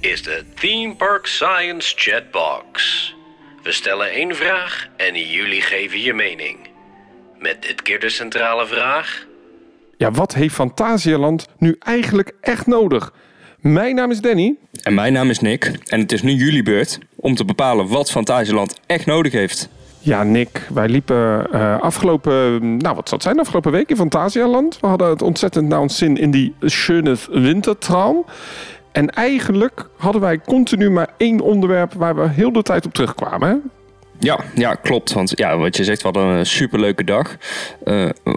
is de Theme Park Science Chatbox. We stellen één vraag en jullie geven je mening. Met dit keer de centrale vraag... Ja, wat heeft Phantasialand nu eigenlijk echt nodig? Mijn naam is Danny. En mijn naam is Nick. En het is nu jullie beurt om te bepalen wat Phantasialand echt nodig heeft. Ja, Nick, wij liepen afgelopen week in Phantasialand. We hadden het ontzettend naar ons zin in die Schönes Wintertraum. En eigenlijk hadden wij continu maar één onderwerp waar we heel de tijd op terugkwamen, hè? Ja, klopt. Want ja, wat je zegt, we hadden een superleuke dag.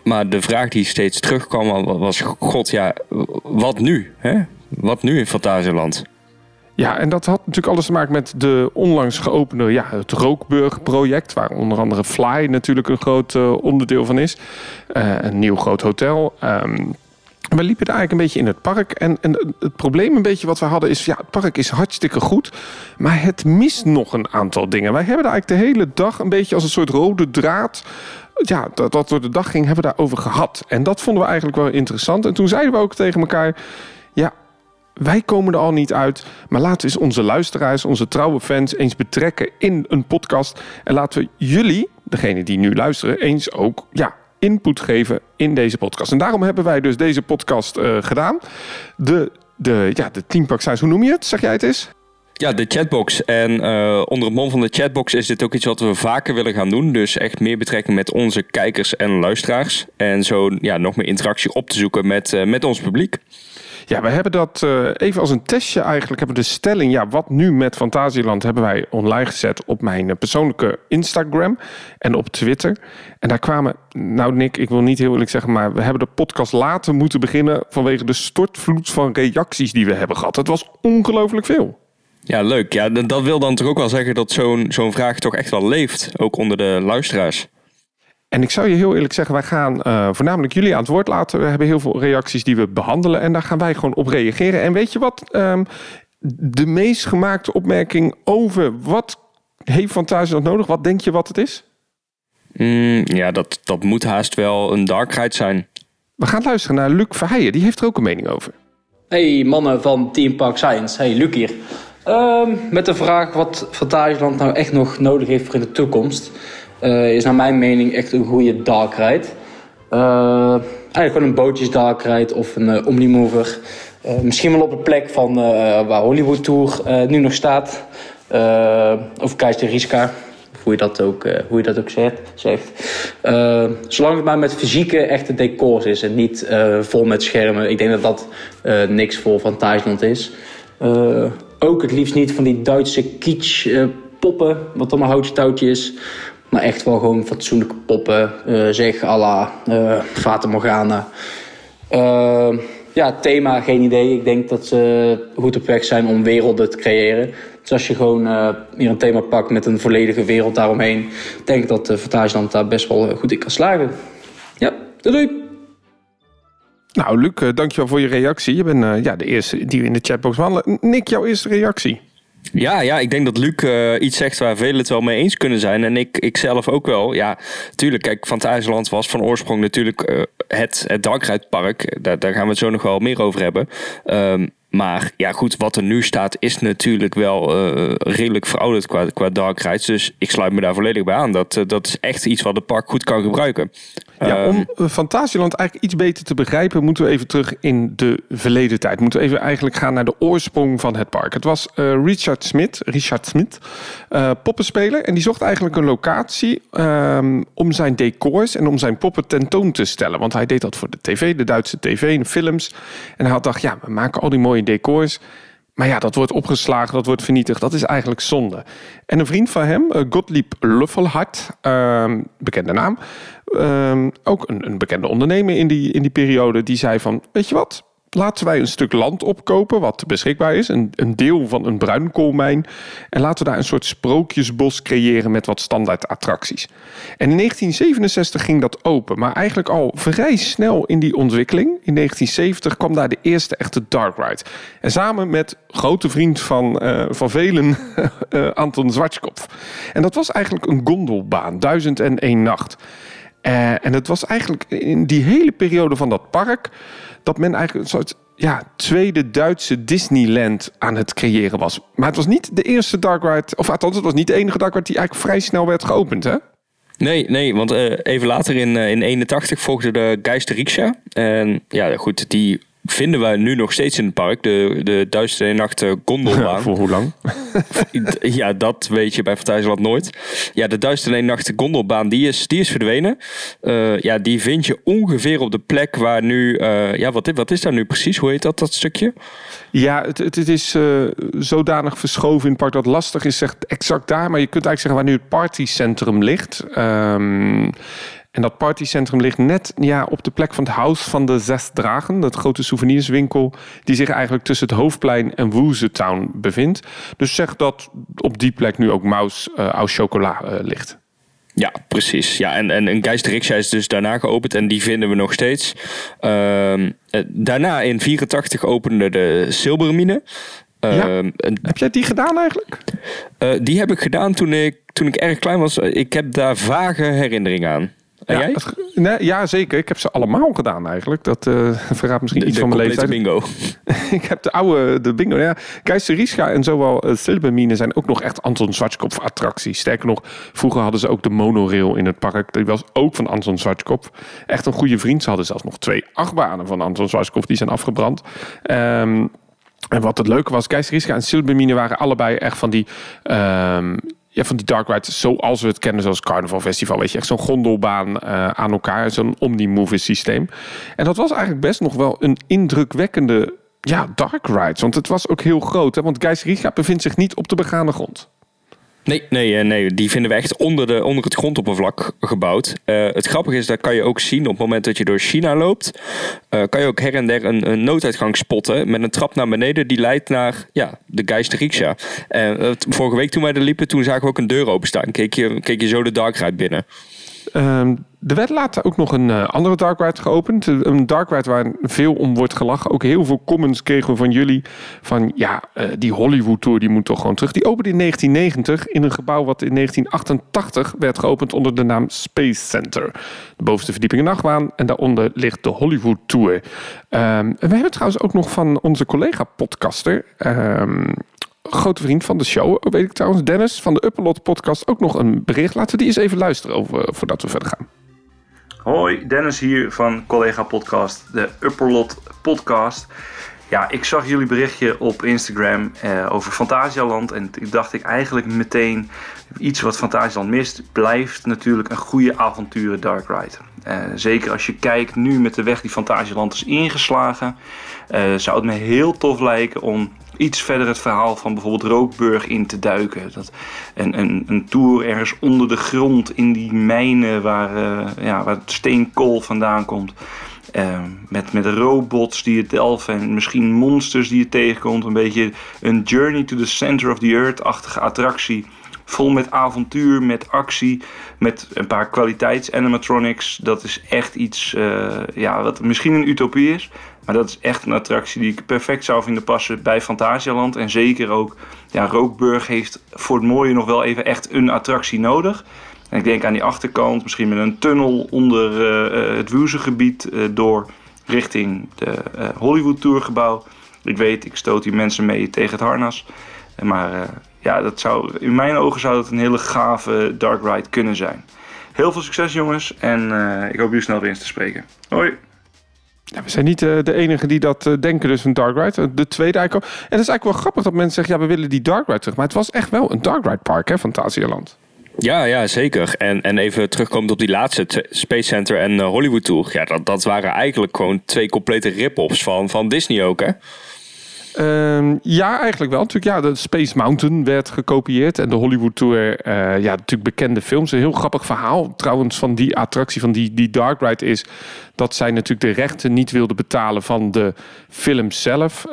Maar de vraag die steeds terugkwam was... God, ja, wat nu? Hè? Wat nu in Phantasialand? Ja, en dat had natuurlijk alles te maken met de onlangs geopende... Ja, het Rookburgh-project, waar onder andere Fly natuurlijk een groot onderdeel van is. Een nieuw groot hotel... We liepen daar eigenlijk een beetje in het park. En het probleem een beetje wat we hadden is... ja, het park is hartstikke goed, maar het mist nog een aantal dingen. Wij hebben daar eigenlijk de hele dag een beetje als een soort rode draad... ja, dat door de dag ging, hebben we daarover gehad. En dat vonden we eigenlijk wel interessant. En toen zeiden we ook tegen elkaar... ja, wij komen er al niet uit, maar laten we eens onze luisteraars... onze trouwe fans eens betrekken in een podcast. En laten we jullie, degene die nu luisteren, eens ook... ja, input geven in deze podcast. En daarom hebben wij dus deze podcast gedaan. De teampak size, hoe noem je het? Zeg jij het eens? Ja, de chatbox. En onder het mom van de chatbox is dit ook iets wat we vaker willen gaan doen. Dus echt meer betrekking met onze kijkers en luisteraars. En zo ja, nog meer interactie op te zoeken met ons publiek. Ja, we hebben dat even als een testje eigenlijk. Hebben we de stelling, ja, wat nu met Phantasialand... hebben wij online gezet op mijn persoonlijke Instagram en op Twitter. En daar kwamen, nou Nick, ik wil niet heel eerlijk zeggen... maar we hebben de podcast later moeten beginnen... vanwege de stortvloed van reacties die we hebben gehad. Het was ongelooflijk veel. Ja, leuk. Ja, dat wil dan toch ook wel zeggen dat zo'n vraag toch echt wel leeft. Ook onder de luisteraars. En ik zou je heel eerlijk zeggen, wij gaan voornamelijk jullie aan het woord laten. We hebben heel veel reacties die we behandelen en daar gaan wij gewoon op reageren. En weet je wat? De meest gemaakte opmerking over wat heeft Phantasialand nodig? Wat denk je wat het is? Ja, dat moet haast wel een dark ride zijn. We gaan luisteren naar Luc Verheijen, die heeft er ook een mening over. Hey mannen van Team Park Science, hey Luc hier. Met de vraag wat Phantasialand nou echt nog nodig heeft voor in de toekomst... is naar mijn mening echt een goede dark ride. Eigenlijk gewoon een bootjes dark ride of een omnimover. Misschien wel op de plek van waar Hollywood Tour nu nog staat. Of Geister Rikscha. Hoe je dat ook zegt. Zolang het maar met fysieke echte decors is. En niet vol met schermen. Ik denk dat dat niks voor Phantasialand is. Ook het liefst niet van die Duitse kitsch poppen. Wat allemaal houtje touwtje is. Maar echt wel gewoon fatsoenlijke poppen. Zeg à la Fata Morgana. Thema, geen idee. Ik denk dat ze goed op weg zijn om werelden te creëren. Dus als je gewoon hier een thema pakt met een volledige wereld daaromheen... denk ik dat Phantasialand daar best wel goed in kan slagen. Ja, doei! Nou, Luc, dankjewel voor je reactie. Je bent de eerste die we in de chatbox wandelen. Nick, jouw eerste reactie? Ja, ik denk dat Luc iets zegt waar velen het wel mee eens kunnen zijn. En ik zelf ook wel. Ja, tuurlijk. Kijk, Phantasialand was van oorsprong natuurlijk het darkridepark. Daar gaan we het zo nog wel meer over hebben. Maar ja, goed, wat er nu staat is natuurlijk wel redelijk verouderd qua dark rides. Dus ik sluit me daar volledig bij aan. Dat is echt iets wat het park goed kan gebruiken. Ja, om Phantasialand eigenlijk iets beter te begrijpen... moeten we even terug in de verleden tijd. Moeten we even eigenlijk gaan naar de oorsprong van het park. Het was Richard Smit, poppenspeler. En die zocht eigenlijk een locatie om zijn decors en om zijn poppen tentoon te stellen. Want hij deed dat voor de tv, de Duitse tv en films. En hij had dacht, ja, we maken al die mooie decors... Maar ja, dat wordt opgeslagen, dat wordt vernietigd. Dat is eigenlijk zonde. En een vriend van hem, Gottlieb Luffelhardt, bekende naam... ook een bekende ondernemer in die periode... die zei van, weet je wat... laten wij een stuk land opkopen wat beschikbaar is. Een deel van een bruinkoolmijn. En laten we daar een soort sprookjesbos creëren met wat standaard attracties. En in 1967 ging dat open. Maar eigenlijk al vrij snel in die ontwikkeling. In 1970 kwam daar de eerste echte dark ride. En samen met grote vriend van velen, Anton Zwartkopf. En dat was eigenlijk een gondelbaan. 1001 nacht. En het was eigenlijk in die hele periode van dat park... dat men eigenlijk een soort ja, tweede Duitse Disneyland aan het creëren was. Maar het was niet de eerste dark ride, of althans, het was niet de enige dark ride die eigenlijk vrij snel werd geopend, hè? Nee, want even later in 81 volgde de Geister Rikscha. En ja, goed, die vinden wij nu nog steeds in het park. De Duitse nacht gondolbaan. Ja, voor hoe lang? Ja, dat weet je bij Phantasialand nooit. Ja, de Duitse nacht gondolbaan, die is verdwenen. Ja, die vind je ongeveer op de plek waar nu... ja, wat is daar nu precies? Hoe heet dat stukje? Ja, het is zodanig verschoven in het park dat lastig is, zegt exact daar. Maar je kunt eigenlijk zeggen waar nu het partycentrum ligt. En dat partycentrum ligt net op de plek van het Huis van de Zes Dragen. Dat grote souvenirswinkel die zich eigenlijk tussen het Hoofdplein en Woesertown bevindt. Dus zeg dat op die plek nu ook Maus au Chocolat ligt. Ja, precies. Ja, en een Geister Rikscha is dus daarna geopend en die vinden we nog steeds. Daarna in 1984 opende de Silbermine. Heb jij die gedaan eigenlijk? Die heb ik gedaan toen ik erg klein was. Ik heb daar vage herinneringen aan. En jij? Ja, zeker. Ik heb ze allemaal gedaan eigenlijk. Dat verraadt misschien iets van mijn leeftijd. Bingo. Ik heb de bingo. Ja. Keizer Rikscha en zowel Silbermine zijn ook nog echt Anton Zwartkopf attracties. Sterker nog, vroeger hadden ze ook de monorail in het park. Die was ook van Anton Zwartkopf. Echt een goede vriend. Ze hadden zelfs nog 2 achtbanen van Anton Zwartkopf. Die zijn afgebrand. En wat het leuke was, Geister Rikscha en Silbermine waren allebei echt van die... van die dark rides zoals we het kennen, zoals Carnaval Festival. Weet je, echt zo'n gondelbaan aan elkaar. Zo'n omnimover systeem. En dat was eigenlijk best nog wel een indrukwekkende dark ride. Want het was ook heel groot. Hè? Want Geister Rikscha bevindt zich niet op de begane grond. Nee, die vinden we echt onder het grondoppervlak gebouwd. Het grappige is, dat kan je ook zien op het moment dat je door China loopt. Kan je ook her en der een nooduitgang spotten met een trap naar beneden. Die leidt naar de Geister Rikscha. Vorige week toen wij er liepen, toen zagen we ook een deur openstaan. Keek je zo de dark ride binnen. Er werd later ook nog een andere dark ride geopend. Een dark ride waar veel om wordt gelachen. Ook heel veel comments kregen we van jullie. Van die Hollywood Tour die moet toch gewoon terug. Die opende in 1990 in een gebouw wat in 1988 werd geopend onder de naam Space Center. De bovenste verdieping een achtbaan en daaronder ligt de Hollywood Tour. En we hebben trouwens ook nog van onze collega podcaster... grote vriend van de show, weet ik trouwens, Dennis van de Upperlot podcast, ook nog een bericht. Laten we die eens even luisteren voordat we verder gaan. Hoi, Dennis hier van collega podcast, de Upperlot podcast. Ja, ik zag jullie berichtje op Instagram over Phantasialand en ik dacht ik eigenlijk meteen iets wat Phantasialand mist, blijft natuurlijk een goede avonturen dark ride. Zeker als je kijkt nu met de weg die Phantasialand is ingeslagen, zou het me heel tof lijken om iets verder het verhaal van bijvoorbeeld Rookburgh in te duiken. Dat een tour ergens onder de grond in die mijnen waar het steenkool vandaan komt. Met robots die het delven en misschien monsters die je tegenkomt. Een beetje een Journey to the Center of the Earth-achtige attractie. Vol met avontuur, met actie, met een paar kwaliteits-animatronics. Dat is echt iets wat misschien een utopie is. Maar dat is echt een attractie die ik perfect zou vinden passen bij Phantasialand. En zeker ook, Rookburgh heeft voor het mooie nog wel even echt een attractie nodig. En ik denk aan die achterkant, misschien met een tunnel onder het Woesergebied door richting de Hollywood Tour gebouw. Ik weet, ik stoot hier mensen mee tegen het harnas. Maar dat in mijn ogen zou dat een hele gave dark ride kunnen zijn. Heel veel succes jongens en ik hoop jullie snel weer eens te spreken. Hoi! Ja, we zijn niet de enige die dat denken, dus een dark ride. De tweede eigenlijk. En het is eigenlijk wel grappig dat mensen zeggen, we willen die dark ride terug. Maar het was echt wel een dark ride park, hè, Phantasialand. Ja, zeker. En even terugkomend op die laatste, Space Center en Hollywood Tour. Ja, dat waren eigenlijk gewoon 2 complete rip-offs van Disney ook, hè? Ja, eigenlijk wel. Natuurlijk, de Space Mountain werd gekopieerd. En de Hollywood Tour, natuurlijk bekende films. Een heel grappig verhaal trouwens van die attractie, van die dark ride is... dat zij natuurlijk de rechten niet wilden betalen van de film zelf.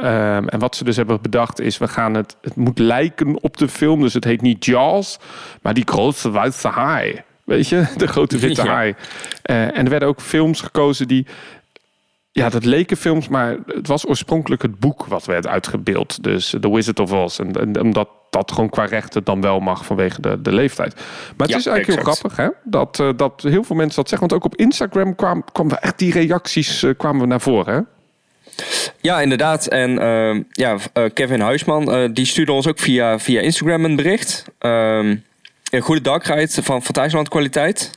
En wat ze dus hebben bedacht is... het moet lijken op de film. Dus het heet niet Jaws, maar die grote witte haai. Weet je, de grote witte haai. En er werden ook films gekozen die... Ja, dat leken films, maar het was oorspronkelijk het boek wat werd uitgebeeld. Dus The Wizard of Oz. En omdat dat gewoon qua rechten dan wel mag vanwege de leeftijd. Maar het is eigenlijk heel grappig, hè? Dat heel veel mensen dat zeggen. Want ook op Instagram kwamen we echt die reacties naar voren, hè? Ja, inderdaad. En Kevin Huisman, die stuurde ons ook via Instagram een bericht. Een goede darkride van Phantasialand kwaliteit.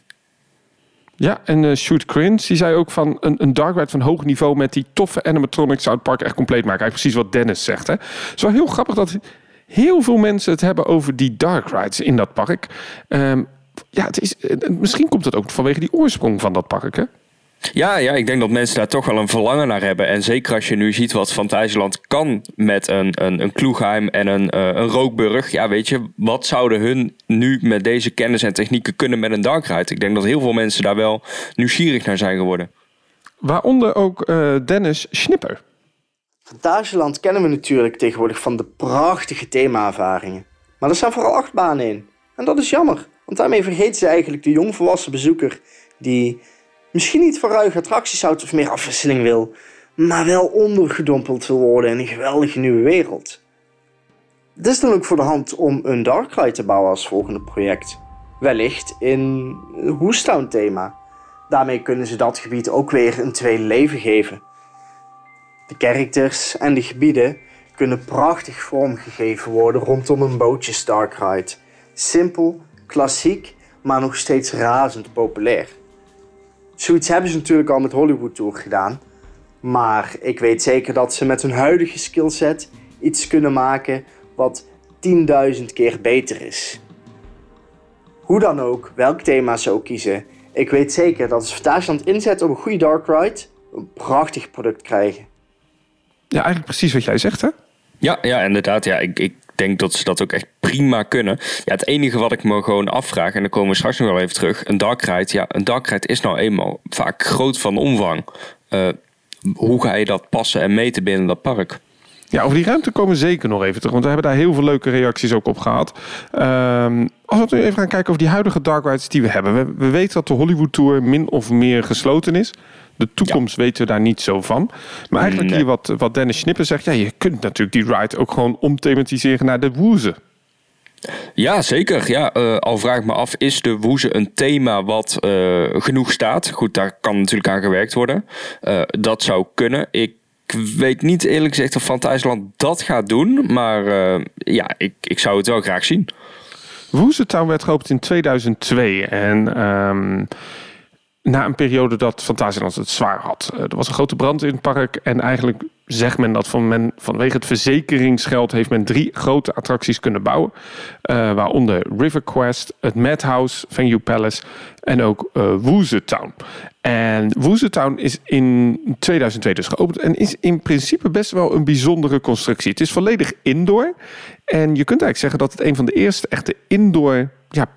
Ja, en Sjoerd Crins, die zei ook van een darkride van hoog niveau met die toffe animatronics zou het park echt compleet maken. Eigenlijk precies wat Dennis zegt. Hè? Het is wel heel grappig dat heel veel mensen het hebben over die dark rides in dat park. Misschien komt het ook vanwege die oorsprong van dat park, hè? Ja, ik denk dat mensen daar toch wel een verlangen naar hebben. En zeker als je nu ziet wat Phantasialand kan met een Klugheim en een Rookburgh. Ja, weet je, wat zouden hun nu met deze kennis en technieken kunnen met een dark ride? Ik denk dat heel veel mensen daar wel nieuwsgierig naar zijn geworden. Waaronder ook Dennis Schnipper. Phantasialand kennen we natuurlijk tegenwoordig van de prachtige thema-ervaringen. Maar er staan vooral achtbanen in. En dat is jammer, want daarmee vergeet ze eigenlijk de jongvolwassen bezoeker die misschien niet van ruige attracties houdt of meer afwisseling wil, maar wel ondergedompeld wil worden in een geweldige nieuwe wereld. Het is dan ook voor de hand om een dark ride te bouwen als volgende project. Wellicht in Woesertown thema. Daarmee kunnen ze dat gebied ook weer een tweede leven geven. De characters en de gebieden kunnen prachtig vormgegeven worden rondom een bootjes dark ride. Simpel, klassiek, maar nog steeds razend populair. Zoiets hebben ze natuurlijk al met Hollywood Tour gedaan. Maar ik weet zeker dat ze met hun huidige skillset iets kunnen maken wat 10.000 keer beter is. Hoe dan ook, welk thema ze ook kiezen. Ik weet zeker dat als Phantasialand inzet op een goede dark ride, een prachtig product krijgen. Ja, eigenlijk precies wat jij zegt, hè? Ja, inderdaad. Ja, ik denk dat ze dat ook echt prima kunnen. Ja, het enige wat ik me gewoon afvraag, en dan komen we straks nog wel even terug, een dark ride is nou eenmaal vaak groot van omvang. Hoe ga je dat passen en meten binnen dat park? Ja, over die ruimte komen we zeker nog even terug, want we hebben daar heel veel leuke reacties ook op gehad. Als we nu even gaan kijken over die huidige dark rides die we hebben. We weten dat de Hollywood Tour min of meer gesloten is. De toekomst weten we daar niet zo van. Maar eigenlijk hier wat Dennis Schnipper zegt, ja, je kunt natuurlijk die ride ook gewoon omthematiseren naar de Woeze. Ja, zeker. Ja, al vraag ik me af, is de Woeze een thema wat genoeg staat? Goed, daar kan natuurlijk aan gewerkt worden. Dat zou kunnen. Ik weet niet eerlijk gezegd of Phantasialand dat gaat doen. Maar ik zou het wel graag zien. Woesertown werd geopend in 2002. En na een periode dat Phantasialand het zwaar had. Er was een grote brand in het park. En eigenlijk zegt men dat vanwege het verzekeringsgeld heeft men 3 grote attracties kunnen bouwen. Waaronder River Quest, het Madhouse, Venue Palace en ook Woesertown. En Woesertown is in 2002 dus geopend en is in principe best wel een bijzondere constructie. Het is volledig indoor en je kunt eigenlijk zeggen dat het een van de eerste echte indoor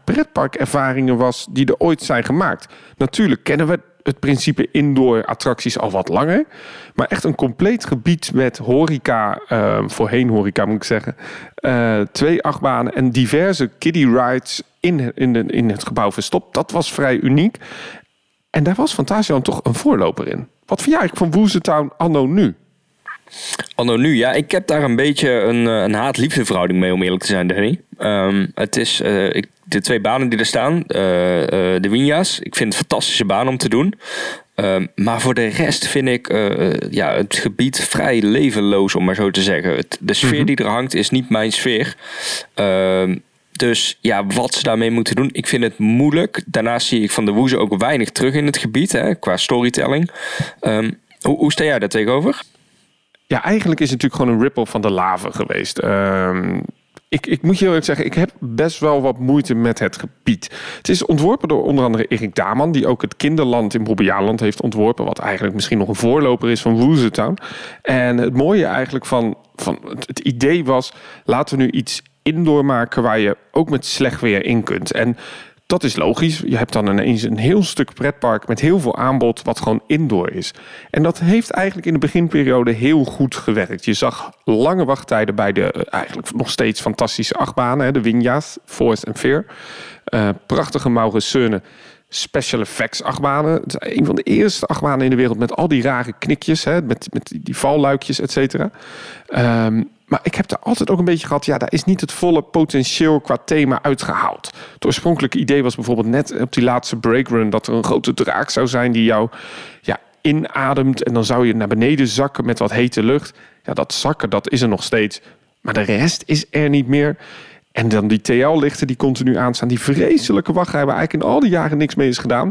pretparkervaringen was die er ooit zijn gemaakt. Natuurlijk kennen we het principe indoor attracties al wat langer, maar echt een compleet gebied met horeca, voorheen horeca moet ik zeggen, 2 achtbanen en diverse kiddie rides in het gebouw verstopt. Dat was vrij uniek. En daar was Phantasialand toch een voorloper in. Wat vind jij eigenlijk van Woesertown anno nu? Anno nu, ja. Ik heb daar een beetje een haat-liefde verhouding mee, om eerlijk te zijn, Danny. Het is de 2 banen die er staan. De Winjas. Ik vind het een fantastische baan om te doen. Maar voor de rest vind ik het gebied vrij levenloos, om maar zo te zeggen. De sfeer die er hangt is niet mijn sfeer. Dus ja, wat ze daarmee moeten doen, ik vind het moeilijk. Daarnaast zie ik van de Woeze ook weinig terug in het gebied, hè, qua storytelling. Hoe sta jij daar tegenover? Ja, eigenlijk is het natuurlijk gewoon een rip-off van de lava geweest. Ik moet je heel eerlijk zeggen, ik heb best wel wat moeite met het gebied. Het is ontworpen door onder andere Erik Daman, die ook het kinderland in Bobbejaanland heeft ontworpen, wat eigenlijk misschien nog een voorloper is van Woesertown. En het mooie eigenlijk van het idee was, laten we nu iets indoor maken waar je ook met slecht weer in kunt. En dat is logisch. Je hebt dan ineens een heel stuk pretpark met heel veel aanbod wat gewoon indoor is. En dat heeft eigenlijk in de beginperiode heel goed gewerkt. Je zag lange wachttijden bij de eigenlijk nog steeds fantastische achtbanen. Hè, de Winjas, Forest en Fear. Prachtige Mauritserne special effects achtbanen. Het is een van de eerste achtbanen in de wereld met al die rare knikjes. Hè, met die valluikjes, et cetera. Maar ik heb daar altijd ook een beetje gehad, ja, daar is niet het volle potentieel qua thema uitgehaald. Het oorspronkelijke idee was bijvoorbeeld net op die laatste breakrun dat er een grote draak zou zijn die jou inademt en dan zou je naar beneden zakken met wat hete lucht. Ja, dat zakken, dat is er nog steeds. Maar de rest is er niet meer. En dan die TL-lichten die continu aanstaan. Die vreselijke wachtrij waar eigenlijk in al die jaren niks mee is gedaan.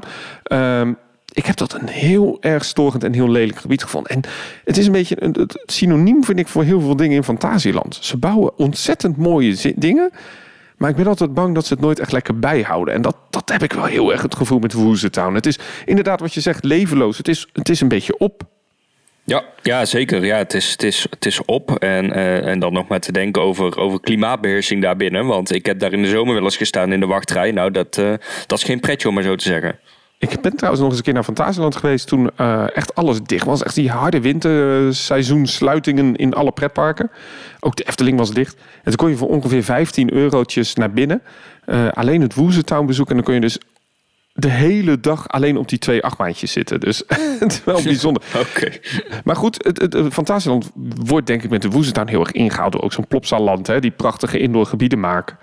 Ik heb dat een heel erg storend en heel lelijk gebied gevonden. En het is een beetje het synoniem, vind ik, voor heel veel dingen in Phantasialand. Ze bouwen ontzettend mooie dingen. Maar ik ben altijd bang dat ze het nooit echt lekker bijhouden. En dat heb ik wel heel erg het gevoel met Woesertown. Het is inderdaad wat je zegt, levenloos. Het is een beetje op. Ja, zeker. Ja, het is op. En dan nog maar te denken over klimaatbeheersing daarbinnen. Want ik heb daar in de zomer wel eens gestaan in de wachtrij. Nou, dat is geen pretje om maar zo te zeggen. Ik ben trouwens nog eens een keer naar Phantasialand geweest toen echt alles dicht was. Echt die harde winterseizoensluitingen in alle pretparken. Ook de Efteling was dicht. En toen kon je voor ongeveer €15 naar binnen. Alleen het Woesertown bezoeken. En dan kon je dus de hele dag alleen op die 2 achtbaantjes zitten. Dus het is wel bijzonder. Okay. Maar goed, het Phantasialand wordt denk ik met de Woesertown heel erg ingehaald. Door ook zo'n Plopsaland, hè, die prachtige indoorgebieden maken.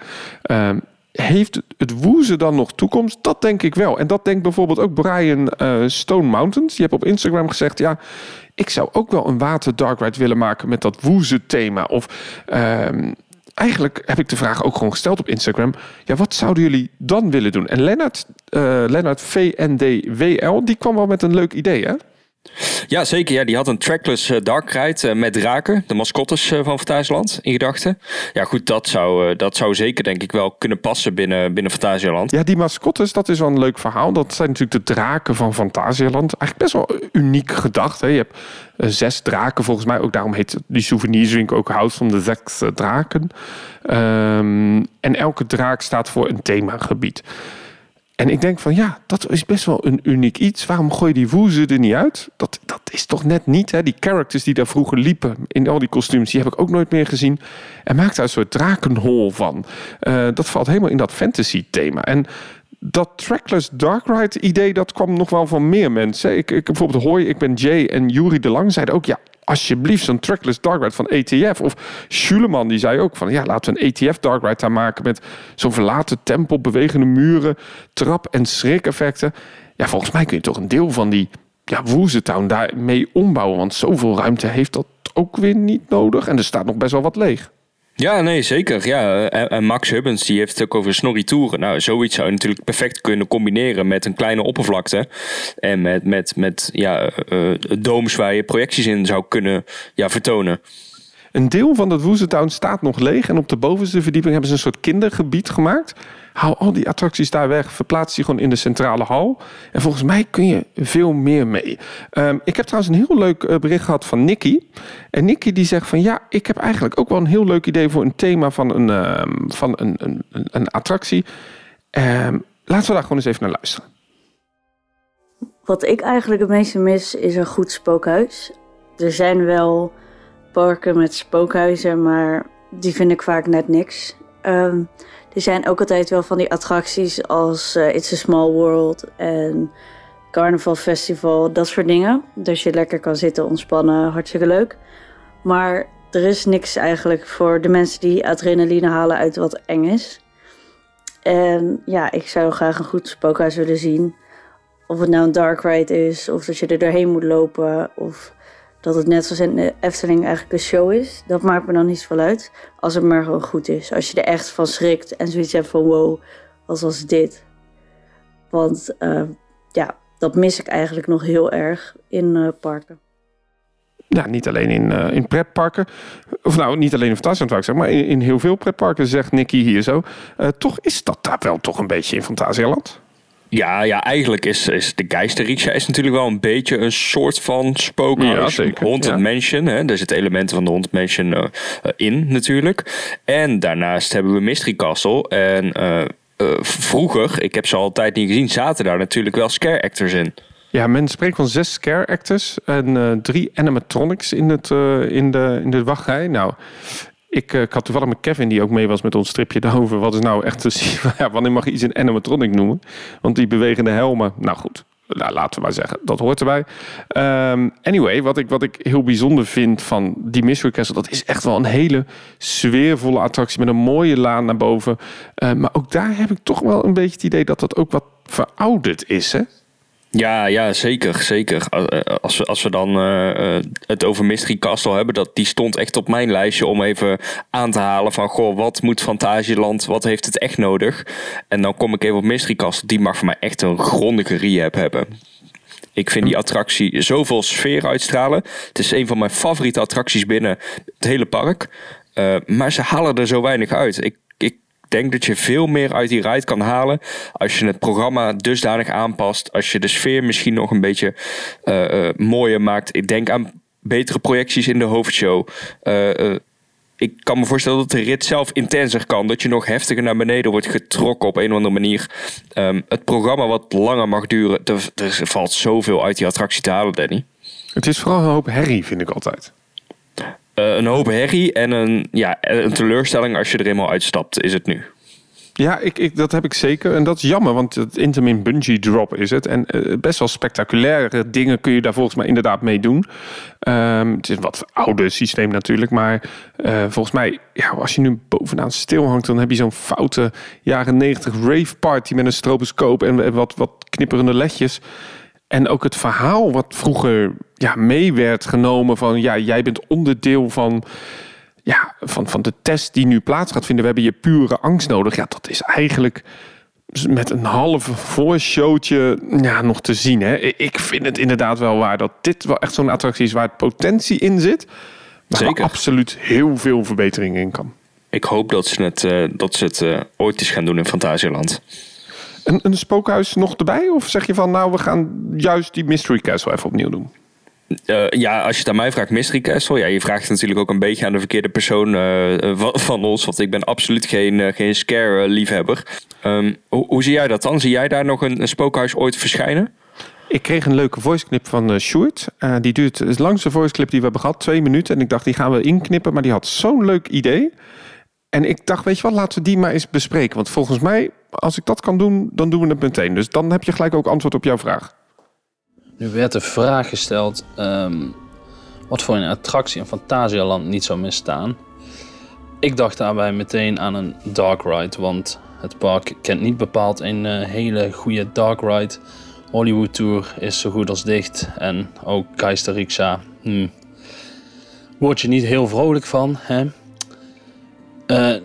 Heeft het woezen dan nog toekomst? Dat denk ik wel. En dat denkt bijvoorbeeld ook Brian Stone Mountains. Die hebt op Instagram gezegd, ja, ik zou ook wel een water dark ride willen maken met dat woezen thema. Of eigenlijk heb ik de vraag ook gewoon gesteld op Instagram. Ja, wat zouden jullie dan willen doen? En Lennart VNDWL, die kwam wel met een leuk idee, hè? Ja, zeker. Ja, die had een trackless dark ride met draken, de mascottes van Phantasialand, in gedachten. Ja, goed, dat zou zeker denk ik wel kunnen passen binnen Phantasialand. Ja, die mascottes, dat is wel een leuk verhaal. Dat zijn natuurlijk de draken van Phantasialand. Eigenlijk best wel uniek gedacht, hè? Je hebt 6 draken volgens mij. Ook daarom heet die souvenirswinkel ook Hout van de 6 draken. En elke draak staat voor een themagebied. En ik denk van ja, dat is best wel een uniek iets. Waarom gooi je die woezen er niet uit? Dat is toch net niet, hè? Die characters die daar vroeger liepen in al die kostuums, die heb ik ook nooit meer gezien. En maakt daar een soort drakenhol van. Dat valt helemaal in dat fantasy thema. En dat trackless dark ride idee, dat kwam nog wel van meer mensen. Ik bijvoorbeeld Hoi, ik ben Jay en Jury de Lang zeiden ook ja, alsjeblieft zo'n trackless dark ride van ETF. Of Schuleman die zei ook van ja, laten we een ETF dark ride daar maken met zo'n verlaten tempel, bewegende muren, trap en schrikeffecten. Ja, volgens mij kun je toch een deel van die Woesertown daarmee ombouwen, want zoveel ruimte heeft dat ook weer niet nodig en er staat nog best wel wat leeg. Ja, nee, zeker. Ja. En Max Hubbens die heeft het ook over snorritouren. Nou, zoiets zou je natuurlijk perfect kunnen combineren met een kleine oppervlakte. En met dooms waar je projecties in zou kunnen vertonen. Een deel van dat Woesertown staat nog leeg. En op de bovenste verdieping hebben ze een soort kindergebied gemaakt. Hou al die attracties daar weg. Verplaats die gewoon in de centrale hal. En volgens mij kun je veel meer mee. Ik heb trouwens een heel leuk bericht gehad van Nikki. En Nikki die zegt van ja, ik heb eigenlijk ook wel een heel leuk idee voor een thema van een attractie. Laten we daar gewoon eens even naar luisteren. Wat ik eigenlijk het meeste mis is een goed spookhuis. Er zijn wel parken met spookhuizen, maar die vind ik vaak net niks. Er zijn ook altijd wel van die attracties als It's a Small World en Carnival Festival, dat soort dingen. Dus je lekker kan zitten, ontspannen, hartstikke leuk. Maar er is niks eigenlijk voor de mensen die adrenaline halen uit wat eng is. En ja, ik zou graag een goed spookhuis willen zien. Of het nou een dark ride is, of dat je er doorheen moet lopen, of dat het net zoals in de Efteling eigenlijk een show is. Dat maakt me dan niet veel uit. Als het maar gewoon goed is. Als je er echt van schrikt en zoiets hebt van wow, wat was dit? Want dat mis ik eigenlijk nog heel erg in parken. Ja, niet alleen in pretparken. Of nou, niet alleen in Phantasialand, wou ik zeggen, maar in heel veel pretparken, zegt Nikki hier zo. Toch is dat daar wel toch een beetje in Phantasialand. Ja, eigenlijk is de Geister Rikscha is natuurlijk wel een beetje een soort van spookhuis. Ja, Haunted Mansion, hè? Daar zitten elementen van de Haunted Mansion in natuurlijk. En daarnaast hebben we Mystery Castle. En vroeger, ik heb ze altijd niet gezien, zaten daar natuurlijk wel scare actors in. Ja, men spreekt van 6 scare actors en 3 animatronics in de wachtrij. Nou, Ik had toevallig met Kevin, die ook mee was met ons stripje daarover. Wat is nou echt te wanneer mag je iets een animatronic noemen? Want die bewegende helmen. Nou goed, laten we maar zeggen. Dat hoort erbij. Anyway, wat ik heel bijzonder vind van die Mystery Castle, dat is echt wel een hele sfeervolle attractie met een mooie laan naar boven. Maar ook daar heb ik toch wel een beetje het idee dat dat ook wat verouderd is, hè? Ja, zeker, zeker. Als we dan het over Mystery Castle hebben, die stond echt op mijn lijstje om even aan te halen van, goh, wat moet Phantasialand, wat heeft het echt nodig? En dan kom ik even op Mystery Castle, die mag voor mij echt een grondige rehab hebben. Ik vind die attractie zoveel sfeer uitstralen. Het is een van mijn favoriete attracties binnen het hele park. Maar ze halen er zo weinig uit. Ik denk dat je veel meer uit die ride kan halen als je het programma dusdanig aanpast. Als je de sfeer misschien nog een beetje mooier maakt. Ik denk aan betere projecties in de hoofdshow. Ik kan me voorstellen dat de rit zelf intenser kan. Dat je nog heftiger naar beneden wordt getrokken op een of andere manier. Het programma wat langer mag duren. Er valt zoveel uit die attractie te halen, Danny. Het is vooral een hoop herrie, vind ik altijd. Een hoop herrie en een teleurstelling als je er eenmaal uitstapt, is het nu. Ja, dat heb ik zeker. En dat is jammer, want het intermin bungee drop is het. En best wel spectaculaire dingen kun je daar volgens mij inderdaad mee doen. Het is een wat oude systeem natuurlijk. Maar volgens mij, ja, als je nu bovenaan stil hangt, dan heb je zo'n foute jaren 90 rave party met een stroboscoop en wat knipperende ledjes. En ook het verhaal wat vroeger mee werd genomen van jij bent onderdeel van de test die nu plaats gaat vinden. We hebben je pure angst nodig. Ja, dat is eigenlijk met een half voorshowtje nog te zien. Hè? Ik vind het inderdaad wel waar dat dit wel echt zo'n attractie is waar het potentie in zit. Maar zeker. Waar absoluut heel veel verbetering in kan. Ik hoop dat ze het ooit eens gaan doen in Phantasialand. Een spookhuis nog erbij? Of zeg je van, we gaan juist die Mystery Castle even opnieuw doen? Als je het aan mij vraagt, Mystery Castle. Ja, je vraagt natuurlijk ook een beetje aan de verkeerde persoon van ons. Want ik ben absoluut geen scare-liefhebber. Hoe zie jij dat dan? Zie jij daar nog een spookhuis ooit verschijnen? Ik kreeg een leuke voiceclip van Sjoerd. Het is de langste voiceclip die we hebben gehad, 2 minuten. En ik dacht, die gaan we inknippen. Maar die had zo'n leuk idee. En ik dacht, weet je wat, laten we die maar eens bespreken. Want volgens mij, als ik dat kan doen, dan doen we het meteen. Dus dan heb je gelijk ook antwoord op jouw vraag. Nu werd de vraag gesteld, wat voor een attractie in Phantasialand niet zou misstaan. Ik dacht daarbij meteen aan een dark ride. Want het park kent niet bepaald een hele goede dark ride. Hollywood Tour is zo goed als dicht. En ook Geister Rikscha. Word je niet heel vrolijk van, hè?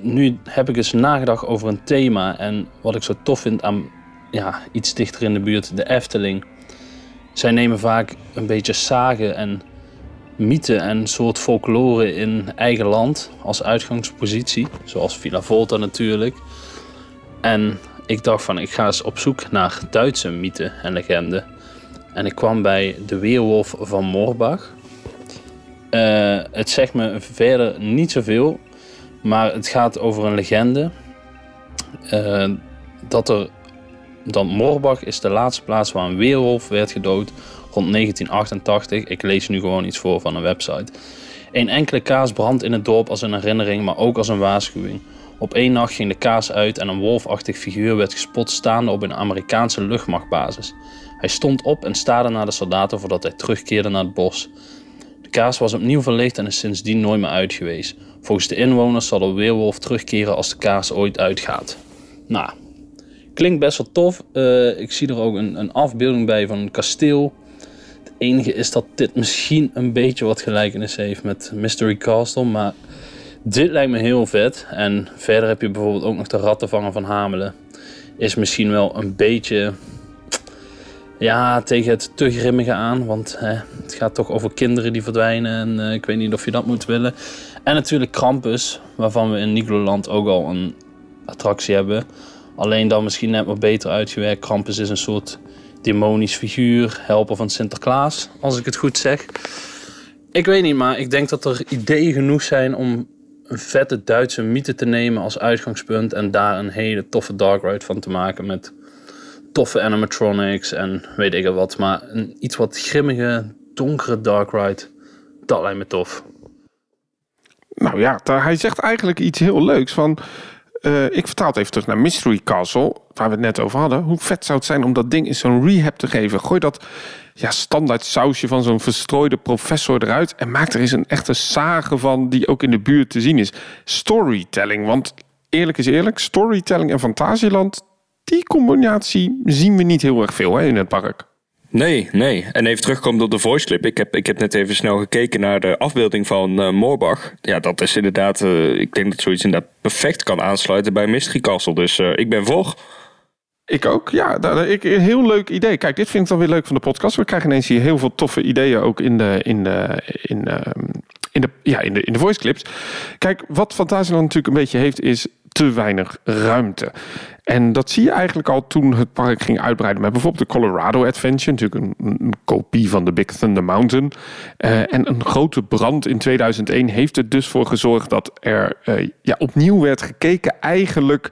Nu heb ik eens nagedacht over een thema en wat ik zo tof vind aan iets dichter in de buurt, de Efteling. Zij nemen vaak een beetje sagen en mythen en een soort folklore in eigen land als uitgangspositie, zoals Villa Volta natuurlijk. En ik dacht ik ga eens op zoek naar Duitse mythen en legenden. En ik kwam bij de Weerwolf van Moorbach. Het zegt me verder niet zoveel. Maar het gaat over een legende. Moorbach is de laatste plaats waar een weerwolf werd gedood rond 1988. Ik lees nu gewoon iets voor van een website. Een enkele kaas brandt in het dorp als een herinnering, maar ook als een waarschuwing. Op één nacht ging de kaas uit en een wolfachtig figuur werd gespot staande op een Amerikaanse luchtmachtbasis. Hij stond op en staarde naar de soldaten voordat hij terugkeerde naar het bos. De kaas was opnieuw verlicht en is sindsdien nooit meer uit geweest. Volgens de inwoners zal de weerwolf terugkeren als de kaars ooit uitgaat. Nou, klinkt best wel tof. Ik zie er ook een afbeelding bij van een kasteel. Het enige is dat dit misschien een beetje wat gelijkenis heeft met Mystery Castle. Maar dit lijkt me heel vet. En verder heb je bijvoorbeeld ook nog de rattenvanger van Hamelen. Is misschien wel een beetje tegen het te grimmige aan. Want het gaat toch over kinderen die verdwijnen. En ik weet niet of je dat moet willen. En natuurlijk Krampus, waarvan we in Nigloland ook al een attractie hebben. Alleen dan misschien net wat beter uitgewerkt. Krampus is een soort demonisch figuur, helper van Sinterklaas, als ik het goed zeg. Ik weet niet, maar ik denk dat er ideeën genoeg zijn om een vette Duitse mythe te nemen als uitgangspunt. En daar een hele toffe dark ride van te maken met toffe animatronics en weet ik wat. Maar een iets wat grimmige, donkere dark ride, dat lijkt me tof. Nou ja, hij zegt eigenlijk iets heel leuks. Ik vertaal het even terug naar Mystery Castle, waar we het net over hadden. Hoe vet zou het zijn om dat ding in zo'n rehab te geven? Gooi dat standaard sausje van zo'n verstrooide professor eruit en maak er eens een echte sage van die ook in de buurt te zien is. Storytelling, want eerlijk is eerlijk, storytelling en Phantasialand, die combinatie zien we niet heel erg veel in het park. Nee. En even terugkomt op de voice clip. Ik heb net even snel gekeken naar de afbeelding van Moorbach. Ja, dat is inderdaad... ik denk dat zoiets inderdaad perfect kan aansluiten bij Mystery Castle. Dus ik ben voor. Ik ook, ja. Een heel leuk idee. Kijk, dit vind ik dan weer leuk van de podcast. We krijgen ineens hier heel veel toffe ideeën ook in de voice clips. Kijk, wat Phantasialand natuurlijk een beetje heeft is te weinig ruimte. En dat zie je eigenlijk al toen het park ging uitbreiden met bijvoorbeeld de Colorado Adventure. Natuurlijk een kopie van de Big Thunder Mountain. En een grote brand in 2001 heeft er dus voor gezorgd dat er opnieuw werd gekeken eigenlijk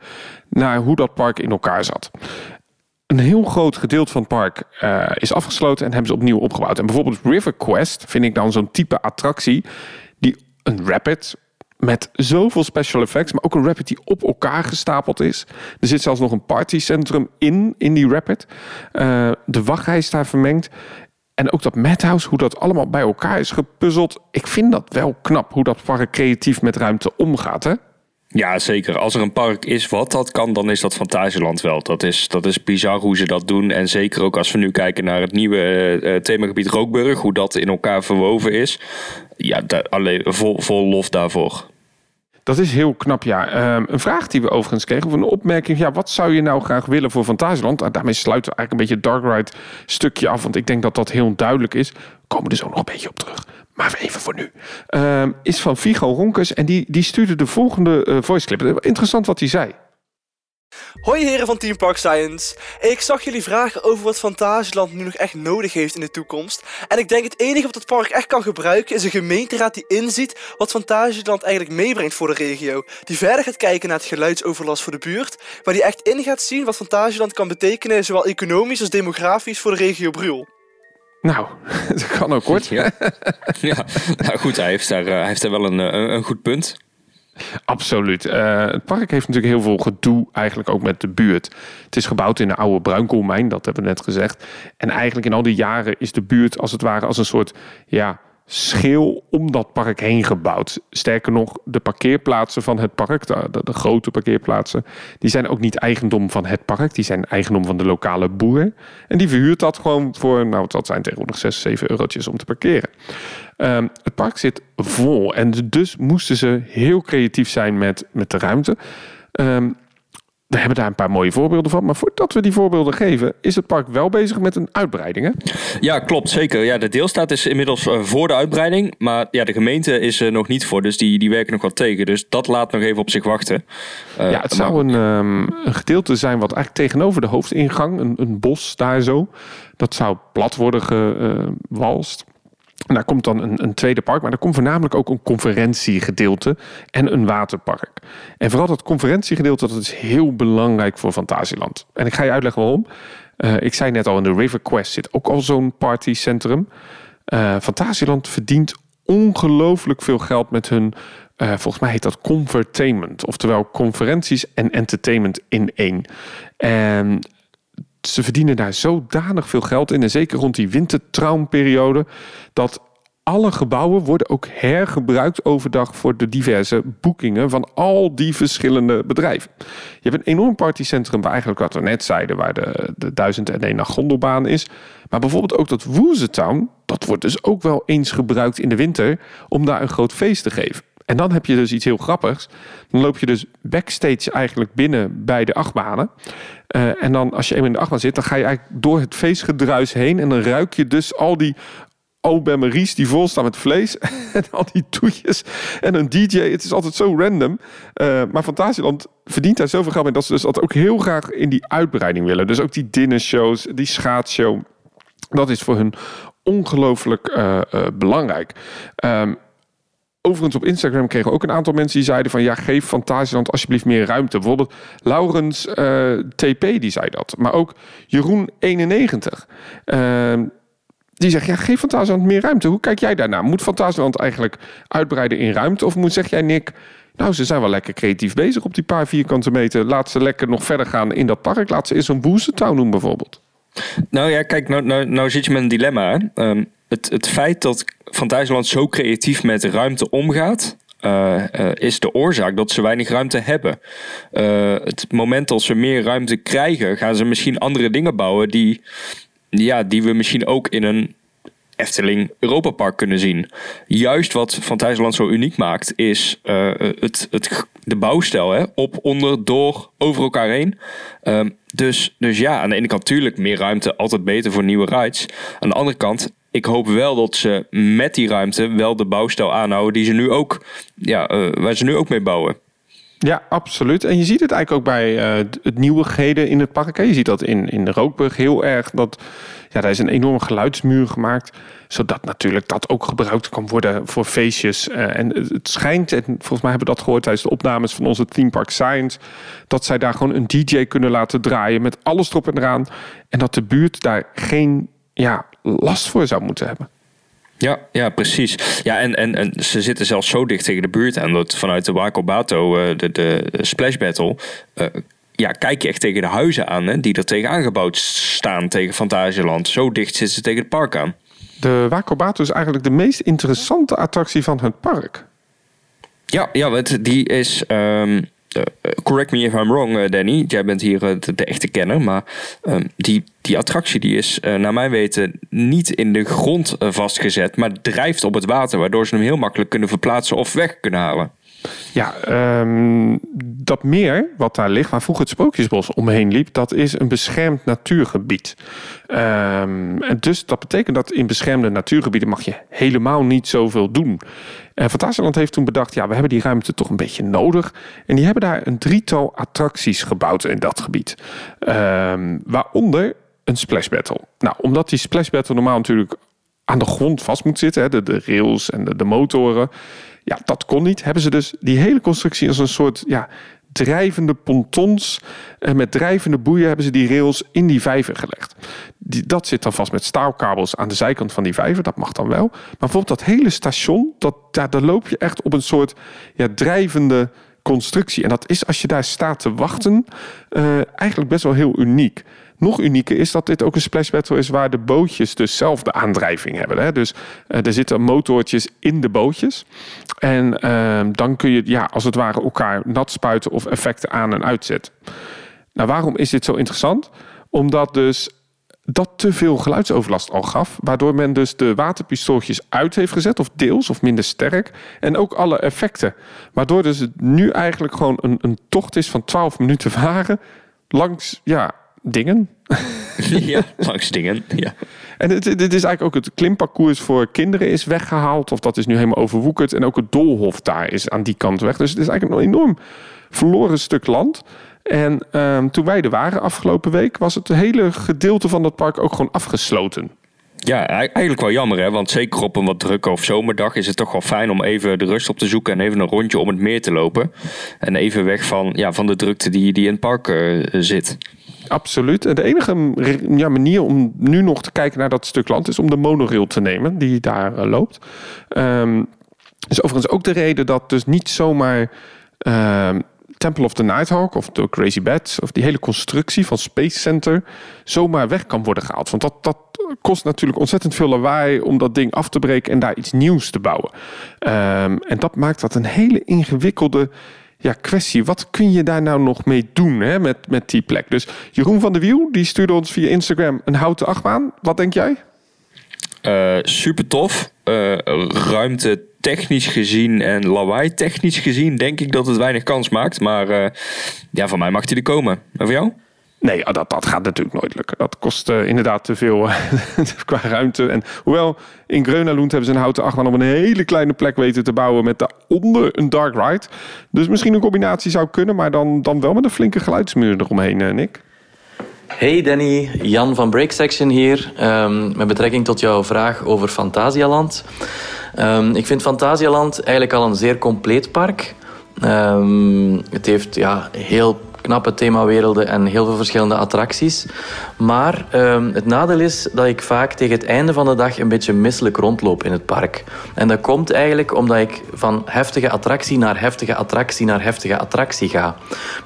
naar hoe dat park in elkaar zat. Een heel groot gedeelte van het park is afgesloten en hebben ze opnieuw opgebouwd. En bijvoorbeeld River Quest vind ik dan zo'n type attractie die een rapid met zoveel special effects, maar ook een rapid die op elkaar gestapeld is. Er zit zelfs nog een partycentrum in die rapid. De wachtrij is daar vermengd. En ook dat Madhouse, hoe dat allemaal bij elkaar is gepuzzeld. Ik vind dat wel knap, hoe dat park creatief met ruimte omgaat, hè? Ja, zeker. Als er een park is wat dat kan, dan is dat Phantasialand wel. Dat is bizar hoe ze dat doen. En zeker ook als we nu kijken naar het nieuwe themagebied Rookburgh, hoe dat in elkaar verwoven is. Ja, alleen vol lof daarvoor. Dat is heel knap, ja. Een vraag die we overigens kregen, of een opmerking. Ja, wat zou je nou graag willen voor Phantasialand? Daarmee sluiten we eigenlijk een beetje het Dark Ride stukje af. Want ik denk dat dat heel duidelijk is. We komen er zo nog een beetje op terug. Maar even voor nu. Is van Vigo Ronkers en die stuurde de volgende voiceclip. Interessant wat hij zei. Hoi heren van Team Park Science. Ik zag jullie vragen over wat Phantasialand nu nog echt nodig heeft in de toekomst. En ik denk het enige wat het park echt kan gebruiken is een gemeenteraad die inziet wat Phantasialand eigenlijk meebrengt voor de regio. Die verder gaat kijken naar het geluidsoverlast voor de buurt. Maar die echt in gaat zien wat Phantasialand kan betekenen, zowel economisch als demografisch voor de regio Brühl. Nou, dat kan ook kort. Ja. Nou goed, hij heeft daar wel een goed punt. Absoluut. Het park heeft natuurlijk heel veel gedoe eigenlijk ook met de buurt. Het is gebouwd in een oude bruinkoolmijn, dat hebben we net gezegd. En eigenlijk in al die jaren is de buurt als het ware als een soort scheel om dat park heen gebouwd. Sterker nog, de parkeerplaatsen van het park, de grote parkeerplaatsen, die zijn ook niet eigendom van het park. Die zijn eigendom van de lokale boeren. En die verhuurt dat gewoon voor, dat zijn tegenwoordig 6-7 eurotjes om te parkeren. Het park zit vol en dus moesten ze heel creatief zijn met de ruimte. We hebben daar een paar mooie voorbeelden van. Maar voordat we die voorbeelden geven, is het park wel bezig met een uitbreiding, hè? Ja, klopt. Zeker. Ja, de deelstaat is inmiddels voor de uitbreiding. Maar ja, de gemeente is er nog niet voor. Dus die werken nog wat tegen. Dus dat laat nog even op zich wachten. Het zou een gedeelte zijn wat eigenlijk tegenover de hoofdingang, een bos daar zo. Dat zou plat worden gewalst. En daar komt dan een tweede park, maar daar komt voornamelijk ook een conferentiegedeelte en een waterpark. En vooral dat conferentiegedeelte, dat is heel belangrijk voor Phantasialand. En ik ga je uitleggen waarom. Ik zei net al, in de River Quest zit ook al zo'n partycentrum. Phantasialand verdient ongelooflijk veel geld met hun, volgens mij heet dat confertainment. Oftewel conferenties en entertainment in één. En ze verdienen daar zodanig veel geld in. En zeker rond die wintertraumperiode. Dat alle gebouwen worden ook hergebruikt overdag voor de diverse boekingen van al die verschillende bedrijven. Je hebt een enorm partycentrum waar eigenlijk wat we net zeiden, waar de 1001 nacht gondelbaan is. Maar bijvoorbeeld ook dat Woesertown, dat wordt dus ook wel eens gebruikt in de winter om daar een groot feest te geven. En dan heb je dus iets heel grappigs. Dan loop je dus backstage eigenlijk binnen bij de achtbanen. En dan als je eenmaal in de achtbaan zit, dan ga je eigenlijk door het feestgedruis heen. En dan ruik je dus al die aubergines die vol staan met vlees. En al die toetjes. En een DJ. Het is altijd zo random. Maar Phantasialand verdient daar zoveel geld mee. Dat ze dus dat ook heel graag in die uitbreiding willen. Dus ook die dinnershows, die schaatsshow. Dat is voor hun ongelooflijk belangrijk. Overigens op Instagram kregen ook een aantal mensen die zeiden van geef Phantasialand alsjeblieft meer ruimte. Bijvoorbeeld Laurens TP, die zei dat. Maar ook Jeroen 91. Die zegt geef Phantasialand meer ruimte. Hoe kijk jij daarnaar? Moet Phantasialand eigenlijk uitbreiden in ruimte? Of zeg jij Nick, ze zijn wel lekker creatief bezig op die paar vierkante meter. Laat ze lekker nog verder gaan in dat park. Laat ze eens een Woesertown doen bijvoorbeeld. Nou ja, kijk, nou zit je met een dilemma. Het feit dat Phantasialand zo creatief met ruimte omgaat, is de oorzaak dat ze weinig ruimte hebben. Het moment dat ze meer ruimte krijgen, gaan ze misschien andere dingen bouwen die ja, die we misschien ook in een Efteling Europapark kunnen zien. Juist wat Phantasialand zo uniek maakt, is de bouwstijl. Hè? Op, onder, door, over elkaar heen. Dus ja, aan de ene kant natuurlijk meer ruimte, altijd beter voor nieuwe rides. Aan de andere kant, ik hoop wel dat ze met die ruimte wel de bouwstijl aanhouden die ze nu ook, waar ze nu ook mee bouwen. Ja, absoluut. En je ziet het eigenlijk ook bij het nieuwigheden in het park. Hè? Je ziet dat in de Rookburgh heel erg. Dat, ja, daar is een enorme geluidsmuur gemaakt. Zodat natuurlijk dat ook gebruikt kan worden voor feestjes. En het schijnt, en volgens mij hebben we dat gehoord tijdens de opnames van onze Theme Park Science, dat zij daar gewoon een DJ kunnen laten draaien met alles erop en eraan. En dat de buurt daar geen last voor zou moeten hebben. Ja, precies. Ja, en ze zitten zelfs zo dicht tegen de buurt aan dat vanuit de Wako Bato, de Splash Battle, kijk je echt tegen de huizen aan, hè, die er tegen aangebouwd staan tegen Phantasialand. Zo dicht zitten ze tegen het park aan. De Wako Bato is eigenlijk de meest interessante attractie van het park. Ja, die is... correct me if I'm wrong, Danny. Jij bent hier de echte kenner. Maar die attractie die is naar mijn weten niet in de grond vastgezet. Maar drijft op het water. Waardoor ze hem heel makkelijk kunnen verplaatsen of weg kunnen halen. Ja, dat meer wat daar ligt, waar vroeger het Sprookjesbos omheen liep, dat is een beschermd natuurgebied. En dus dat betekent dat in beschermde natuurgebieden mag je helemaal niet zoveel doen. En Phantasialand heeft toen bedacht, we hebben die ruimte toch een beetje nodig. En die hebben daar een drietal attracties gebouwd in dat gebied. Waaronder een splash battle. Nou, omdat die splash battle normaal natuurlijk aan de grond vast moet zitten, hè, de rails en de motoren. Ja, dat kon niet. Hebben ze dus die hele constructie als een soort drijvende pontons. En met drijvende boeien hebben ze die rails in die vijver gelegd. Dat zit dan vast met staalkabels aan de zijkant van die vijver. Dat mag dan wel. Maar bijvoorbeeld dat hele station, daar loop je echt op een soort drijvende constructie. En dat is, als je daar staat te wachten, eigenlijk best wel heel uniek. Nog unieker is dat dit ook een splash battle is waar de bootjes dus zelf de aandrijving hebben. Hè? Dus er zitten motortjes in de bootjes. En dan kun je als het ware elkaar nat spuiten of effecten aan- en uitzetten. Nou, waarom is dit zo interessant? Omdat dus dat te veel geluidsoverlast al gaf. Waardoor men dus de waterpistooltjes uit heeft gezet. Of deels, of minder sterk. En ook alle effecten. Waardoor dus het nu eigenlijk gewoon een tocht is van 12 minuten varen. Langs, dingen. Ja, langs dingen, ja. En dit is eigenlijk ook het klimparcours voor kinderen is weggehaald. Of dat is nu helemaal overwoekerd. En ook het doolhof daar is aan die kant weg. Dus het is eigenlijk een enorm verloren stuk land. En toen wij er waren afgelopen week, was het hele gedeelte van dat park ook gewoon afgesloten. Ja, eigenlijk wel jammer, hè? Want zeker op een wat drukke of zomerdag is het toch wel fijn om even de rust op te zoeken en even een rondje om het meer te lopen. En even weg van de drukte die in het park zit. Absoluut. En de enige manier om nu nog te kijken naar dat stuk land is om de monorail te nemen die daar loopt. Is overigens ook de reden dat dus niet zomaar Temple of the Nighthawk of The Crazy Bats of die hele constructie van Space Center zomaar weg kan worden gehaald. Want dat kost natuurlijk ontzettend veel lawaai om dat ding af te breken en daar iets nieuws te bouwen. En dat maakt dat een hele ingewikkelde kwestie. Wat kun je daar nou nog mee doen, hè, met die plek? Dus Jeroen van der Wiel, die stuurde ons via Instagram een houten achtbaan. Wat denk jij? Super tof. Ruimte technisch gezien en lawaai technisch gezien denk ik dat het weinig kans maakt. Maar van mij mag die er komen. En voor jou? Nee, dat gaat natuurlijk nooit lukken. Dat kost inderdaad te veel qua ruimte. En hoewel, in Groenalund hebben ze een houten achtbaan op een hele kleine plek weten te bouwen met daaronder een dark ride. Dus misschien een combinatie zou kunnen, maar dan wel met een flinke geluidsmuur eromheen, Nick. Hey Danny, Jan van Breaksection hier. Met betrekking tot jouw vraag over Phantasialand. Ik vind Phantasialand eigenlijk al een zeer compleet park. Het heeft heel knappe themawerelden en heel veel verschillende attracties. Maar het nadeel is dat ik vaak tegen het einde van de dag een beetje misselijk rondloop in het park. En dat komt eigenlijk omdat ik van heftige attractie naar heftige attractie naar heftige attractie ga.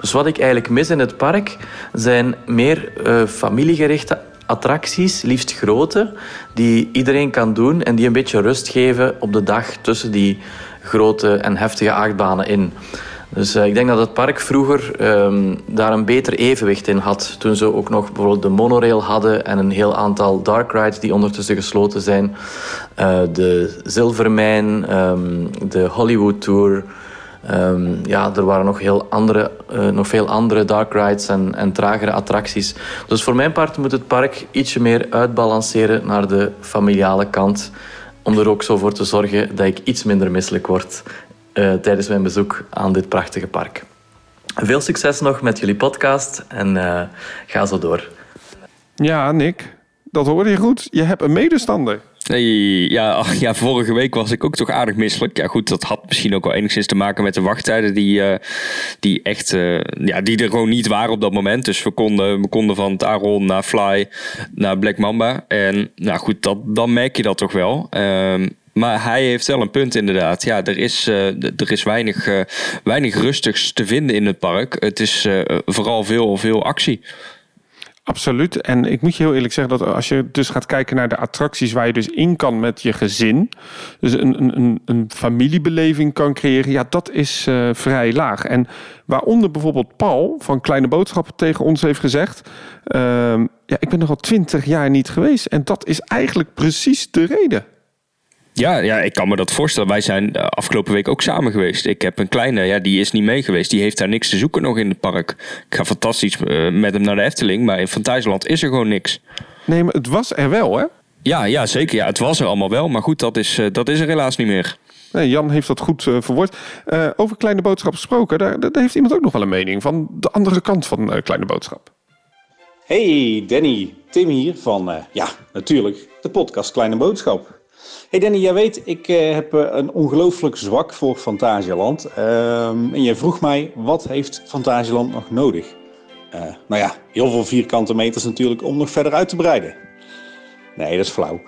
Dus wat ik eigenlijk mis in het park zijn meer familiegerichte attracties, liefst grote, die iedereen kan doen en die een beetje rust geven op de dag tussen die grote en heftige achtbanen in. Dus ik denk dat het park vroeger daar een beter evenwicht in had. Toen ze ook nog bijvoorbeeld de monorail hadden en een heel aantal dark rides die ondertussen gesloten zijn. De Silbermine, de Hollywood Tour. Er waren nog veel andere dark rides en tragere attracties. Dus voor mijn part moet het park ietsje meer uitbalanceren naar de familiale kant. Om er ook zo voor te zorgen dat ik iets minder misselijk word tijdens mijn bezoek aan dit prachtige park. Veel succes nog met jullie podcast en ga zo door. Ja, Nick, dat hoorde je goed. Je hebt een medestander. Ja, vorige week was ik ook toch aardig misselijk. Ja goed, dat had misschien ook wel enigszins te maken met de wachttijden die er gewoon niet waren op dat moment. Dus we konden van Taron naar Fly naar Black Mamba. En nou goed, dan merk je dat toch wel. Maar hij heeft wel een punt inderdaad. Ja, er is weinig rustigs te vinden in het park. Het is vooral veel actie. Absoluut. En ik moet je heel eerlijk zeggen dat als je dus gaat kijken naar de attracties waar je dus in kan met je gezin, dus een familiebeleving kan creëren, ja, dat is vrij laag. En waaronder bijvoorbeeld Paul van Kleine Boodschappen tegen ons heeft gezegd, ik ben er al 20 jaar niet geweest. En dat is eigenlijk precies de reden. Ja, ik kan me dat voorstellen. Wij zijn afgelopen week ook samen geweest. Ik heb een kleine, die is niet mee geweest. Die heeft daar niks te zoeken nog in het park. Ik ga fantastisch met hem naar de Efteling, maar in Phantasialand is er gewoon niks. Nee, maar het was er wel, hè? Ja, zeker. Ja, het was er allemaal wel. Maar goed, dat is er helaas niet meer. Nee, Jan heeft dat goed verwoord. Over Kleine Boodschap gesproken, daar heeft iemand ook nog wel een mening van de andere kant van Kleine Boodschap. Hey, Danny. Tim hier van, natuurlijk, de podcast Kleine Boodschap. Hey Danny, jij weet, ik heb een ongelooflijk zwak voor Phantasialand. En jij vroeg mij, wat heeft Phantasialand nog nodig? Heel veel vierkante meters natuurlijk om nog verder uit te breiden. Nee, dat is flauw.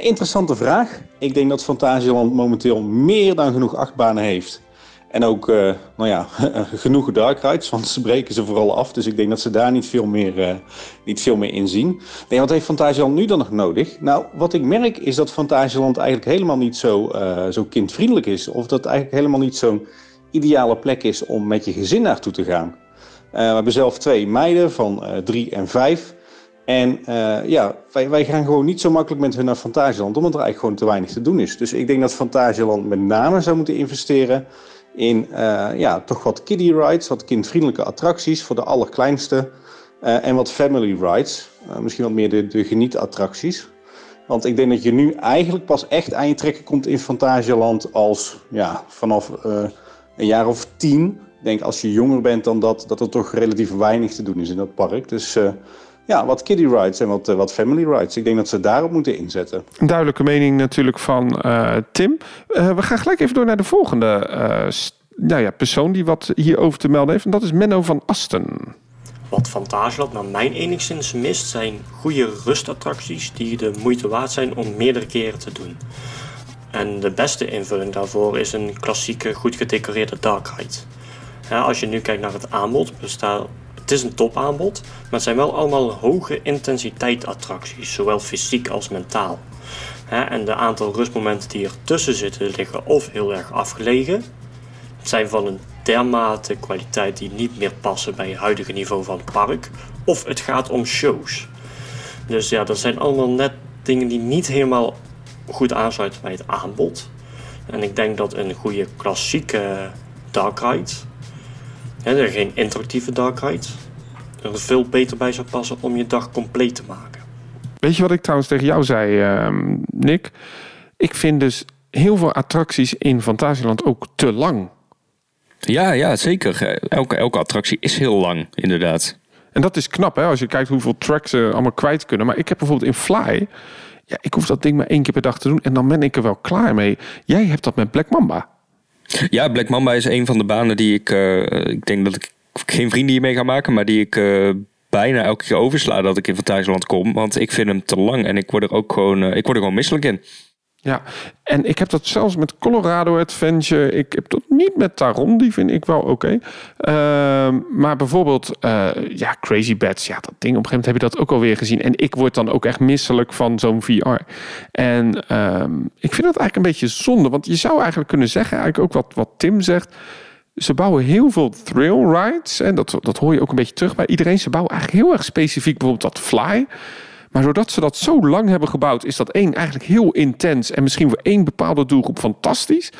Interessante vraag. Ik denk dat Phantasialand momenteel meer dan genoeg achtbanen heeft. En ook, genoeg dark rides, want ze breken ze vooral af. Dus ik denk dat ze daar niet veel meer in zien. Nee, wat heeft Phantasialand nu dan nog nodig? Nou, wat ik merk is dat Phantasialand eigenlijk helemaal niet zo kindvriendelijk is. Of dat eigenlijk helemaal niet zo'n ideale plek is om met je gezin naartoe te gaan. We hebben zelf 2 meiden van 3 en 5. En wij gaan gewoon niet zo makkelijk met hun naar Phantasialand, omdat er eigenlijk gewoon te weinig te doen is. Dus ik denk dat Phantasialand met name zou moeten investeren in toch wat kiddie rides, wat kindvriendelijke attracties voor de allerkleinste. En wat family rides. Misschien wat meer de genietattracties. Want ik denk dat je nu eigenlijk pas echt aan je trekken komt in Phantasialand als vanaf een jaar of 10. Ik denk als je jonger bent dan dat er toch relatief weinig te doen is in dat park. Dus wat kiddie rides en wat family rides. Ik denk dat ze daarop moeten inzetten. Een duidelijke mening natuurlijk van Tim. We gaan gelijk even door naar de volgende persoon die wat hierover te melden heeft. En dat is Menno van Asten. Wat Phantasialand naar mijn enigszins mist zijn goede rustattracties die de moeite waard zijn om meerdere keren te doen. En de beste invulling daarvoor is een klassieke, goed gedecoreerde dark ride. Ja, als je nu kijkt naar het aanbod, het is een topaanbod, maar het zijn wel allemaal hoge intensiteit attracties, zowel fysiek als mentaal. En de aantal rustmomenten die ertussen zitten liggen of heel erg afgelegen. Het zijn van een dermate kwaliteit die niet meer passen bij het huidige niveau van het park. Of het gaat om shows. Dus ja, dat zijn allemaal net dingen die niet helemaal goed aansluiten bij het aanbod. En ik denk dat een goede klassieke dark ride, er geen interactieve dark ride, er veel beter bij zou passen om je dag compleet te maken. Weet je wat ik trouwens tegen jou zei, Nick? Ik vind dus heel veel attracties in Phantasialand ook te lang. Ja, zeker. Elke attractie is heel lang, inderdaad. En dat is knap, hè? Als je kijkt hoeveel tracks ze allemaal kwijt kunnen. Maar ik heb bijvoorbeeld in Fly, ik hoef dat ding maar 1 keer per dag te doen en dan ben ik er wel klaar mee. Jij hebt dat met Black Mamba. Ja, Black Mamba is een van de banen die ik... ik denk dat ik geen vrienden hiermee ga maken, maar die ik bijna elke keer oversla dat ik in Phantasialand kom. Want ik vind hem te lang en ik word er ook gewoon, misselijk in. Ja, en ik heb dat zelfs met Colorado Adventure. Ik heb dat niet met Taron, die vind ik wel oké. Maar bijvoorbeeld Crazy Bats, dat ding, op een gegeven moment heb je dat ook alweer gezien. En ik word dan ook echt misselijk van zo'n VR. En ik vind dat eigenlijk een beetje zonde. Want je zou eigenlijk kunnen zeggen, eigenlijk ook wat Tim zegt, Ze bouwen heel veel thrill rides. En dat hoor je ook een beetje terug bij iedereen. Ze bouwen eigenlijk heel erg specifiek bijvoorbeeld dat Fly. Maar doordat ze dat zo lang hebben gebouwd, is dat één eigenlijk heel intens. En misschien voor één bepaalde doelgroep fantastisch.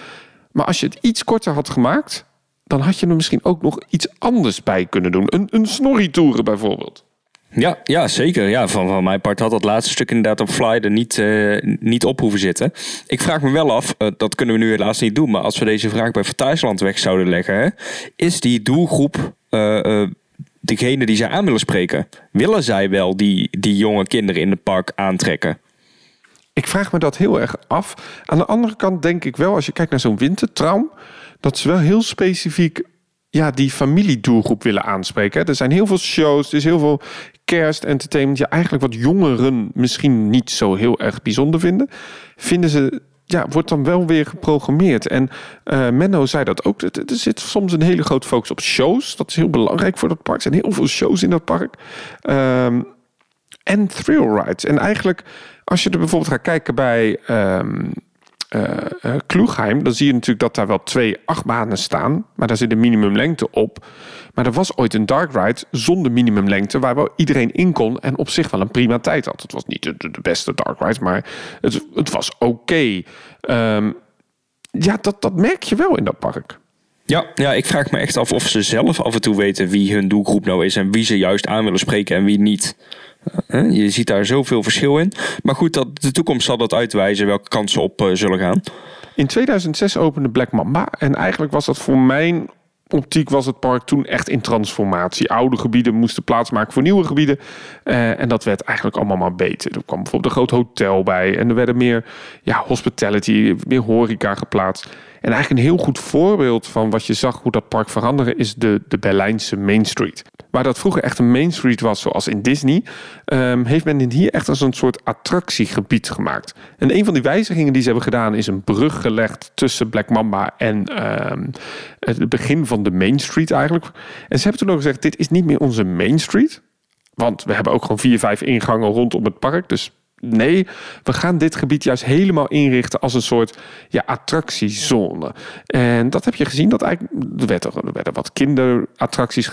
Maar als je het iets korter had gemaakt, dan had je er misschien ook nog iets anders bij kunnen doen. Een snorri-toeren bijvoorbeeld. Ja, zeker. Ja, van mijn part had dat laatste stuk inderdaad op Fly er niet op hoeven zitten. Ik vraag me wel af, dat kunnen we nu helaas niet doen, maar als we deze vraag bij Phantasialand weg zouden leggen, hè, is die doelgroep degene die zij aan willen spreken? Willen zij wel die jonge kinderen in het park aantrekken? Ik vraag me dat heel erg af. Aan de andere kant denk ik wel, als je kijkt naar zo'n wintertraum, dat ze wel heel specifiek die familiedoelgroep willen aanspreken. Er zijn heel veel shows, er is heel veel kerstentertainment. Ja, eigenlijk wat jongeren misschien niet zo heel erg bijzonder vinden. Vinden ze, wordt dan wel weer geprogrammeerd. En Menno zei dat ook. Er zit soms een hele grote focus op shows. Dat is heel belangrijk voor dat park. Er zijn heel veel shows in dat park. En thrill rides. En eigenlijk, als je er bijvoorbeeld gaat kijken bij Klugheim, dan zie je natuurlijk dat daar wel 2 achtbanen staan, maar daar zit een minimumlengte op. Maar er was ooit een dark ride zonder minimumlengte, waar wel iedereen in kon en op zich wel een prima tijd had. Het was niet de beste dark ride, maar het was oké. Dat merk je wel in dat park. Ja, ik vraag me echt af of ze zelf af en toe weten wie hun doelgroep nou is en wie ze juist aan willen spreken en wie niet. Je ziet daar zoveel verschil in. Maar goed, de toekomst zal dat uitwijzen welke kansen op zullen gaan. In 2006 opende Black Mamba. En eigenlijk was dat voor mijn optiek was het park toen echt in transformatie. Oude gebieden moesten plaatsmaken voor nieuwe gebieden. En dat werd eigenlijk allemaal maar beter. Er kwam bijvoorbeeld een groot hotel bij. En er werden meer hospitality, meer horeca geplaatst. En eigenlijk een heel goed voorbeeld van wat je zag hoe dat park veranderen is de Berlijnse Main Street. Waar dat vroeger echt een Main Street was, zoals in Disney, heeft men dit hier echt als een soort attractiegebied gemaakt. En een van die wijzigingen die ze hebben gedaan is een brug gelegd tussen Black Mamba en het begin van de Main Street eigenlijk. En ze hebben toen ook gezegd, dit is niet meer onze Main Street. Want we hebben ook gewoon 4-5 ingangen rondom het park, dus nee, we gaan dit gebied juist helemaal inrichten als een soort attractiezone. En dat heb je gezien. Dat eigenlijk, er werden wat kinderattracties